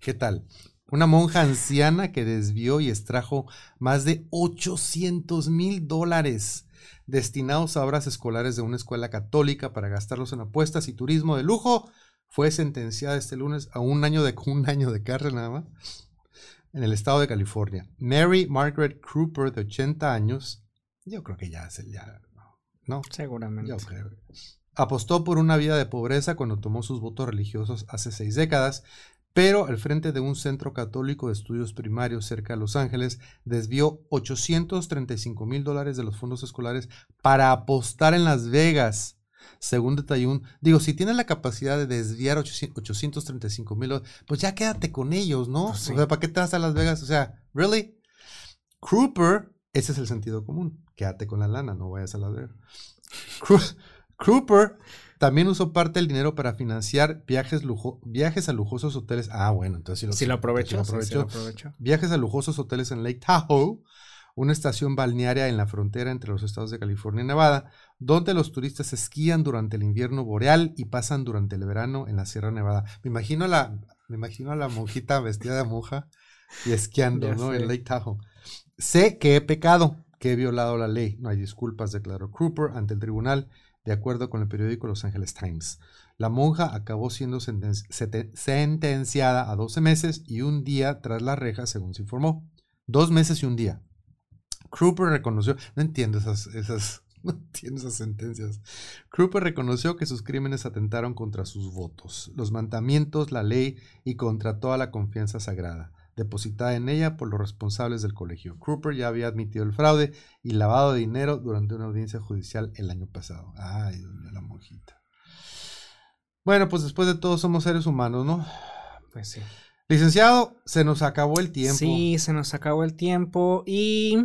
¿Qué tal? Una monja anciana que desvió y extrajo más de ochocientos mil dólares destinados a obras escolares de una escuela católica para gastarlos en apuestas y turismo de lujo fue sentenciada este lunes a un año de, un año de cárcel nada más en el estado de California. Mary Margaret Cooper, de ochenta años, yo creo que ya es el ya, ¿no? Seguramente. Yo creo. Apostó por una vida de pobreza cuando tomó sus votos religiosos hace seis décadas, pero al frente de un centro católico de estudios primarios cerca de Los Ángeles, desvió ochocientos treinta y cinco mil dólares de los fondos escolares para apostar en Las Vegas. Según detalló un, digo, si tienes la capacidad de desviar ochocientos treinta y cinco mil, pues ya quédate con ellos, ¿no? Sí. O sea, ¿para qué te vas a Las Vegas? O sea, ¿really? Krueper, ese es el sentido común. Quédate con la lana, no vayas a Las Vegas. Krueper también usó parte del dinero para financiar viajes, lujo, viajes a lujosos hoteles. Ah, bueno, entonces sí lo, sí lo aprovecho. Sí lo aprovecho. Sí, sí lo aprovecho. Viajes a lujosos hoteles en Lake Tahoe, una estación balnearia en la frontera entre los estados de California y Nevada, donde los turistas esquían durante el invierno boreal y pasan durante el verano en la Sierra Nevada. Me imagino la, me imagino a la monjita vestida de monja y esquiando, ya ¿no? Sé. En Lake Tahoe. Sé que he pecado, que he violado la ley. No hay disculpas, declaró Krueper ante el tribunal, de acuerdo con el periódico Los Angeles Times. La monja acabó siendo sentenci- seten- sentenciada a doce meses y un día tras las rejas, según se informó. Dos meses y un día. Krueper reconoció, no entiendo esas, esas, no entiendo esas sentencias. Krueper reconoció que sus crímenes atentaron contra sus votos, los mandamientos, la ley y contra toda la confianza sagrada depositada en ella por los responsables del colegio. Krueper ya había admitido el fraude y lavado de dinero durante una audiencia judicial el año pasado. Ay, la monjita. Bueno, pues después de todo somos seres humanos, ¿no? Pues sí. Licenciado, se nos acabó el tiempo. Sí, se nos acabó el tiempo y...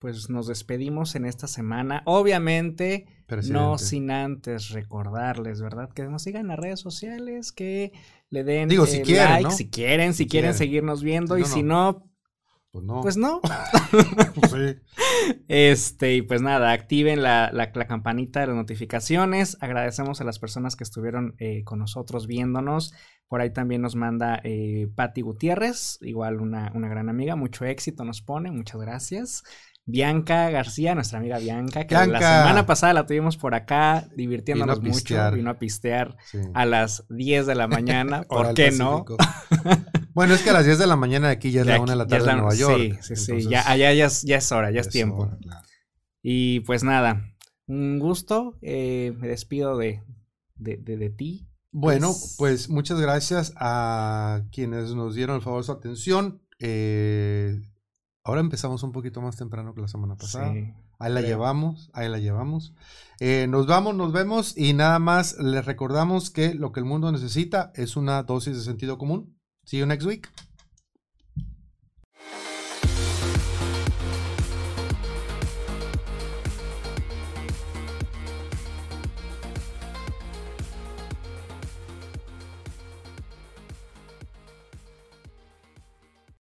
pues nos despedimos en esta semana, obviamente, presidente. No sin antes recordarles, ¿verdad? Que nos sigan en las redes sociales, que le den Digo, eh, si quieren, like, ¿no? si quieren, si, si quieren, quieren seguirnos viendo, si no, y si no, no, pues no, pues no. Pues sí. Este, y pues nada, activen la, la, la campanita de las notificaciones, agradecemos a las personas que estuvieron eh, con nosotros viéndonos. Por ahí también nos manda eh, Patti Gutiérrez, igual una, una gran amiga, mucho éxito nos pone, muchas gracias. Bianca García, nuestra amiga Bianca, que Bianca. La semana pasada la tuvimos por acá divirtiéndonos vino mucho, vino a pistear sí. a las diez de la mañana, ¿por qué no? Bueno, es que a las diez de la mañana de aquí ya es de la una de la tarde en Nueva York. Sí, sí, entonces, sí, ya, allá ya es, ya es hora, ya es, es tiempo. Hora, claro. Y pues nada, un gusto, eh, me despido de, de, de, de ti. Bueno, pues, pues muchas gracias a quienes nos dieron el favor de su atención. Eh... Ahora empezamos un poquito más temprano que la semana pasada. Sí, ahí la creo. llevamos, ahí la llevamos. Eh, nos vamos, nos vemos y nada más les recordamos que lo que el mundo necesita es una dosis de sentido común. See you next week.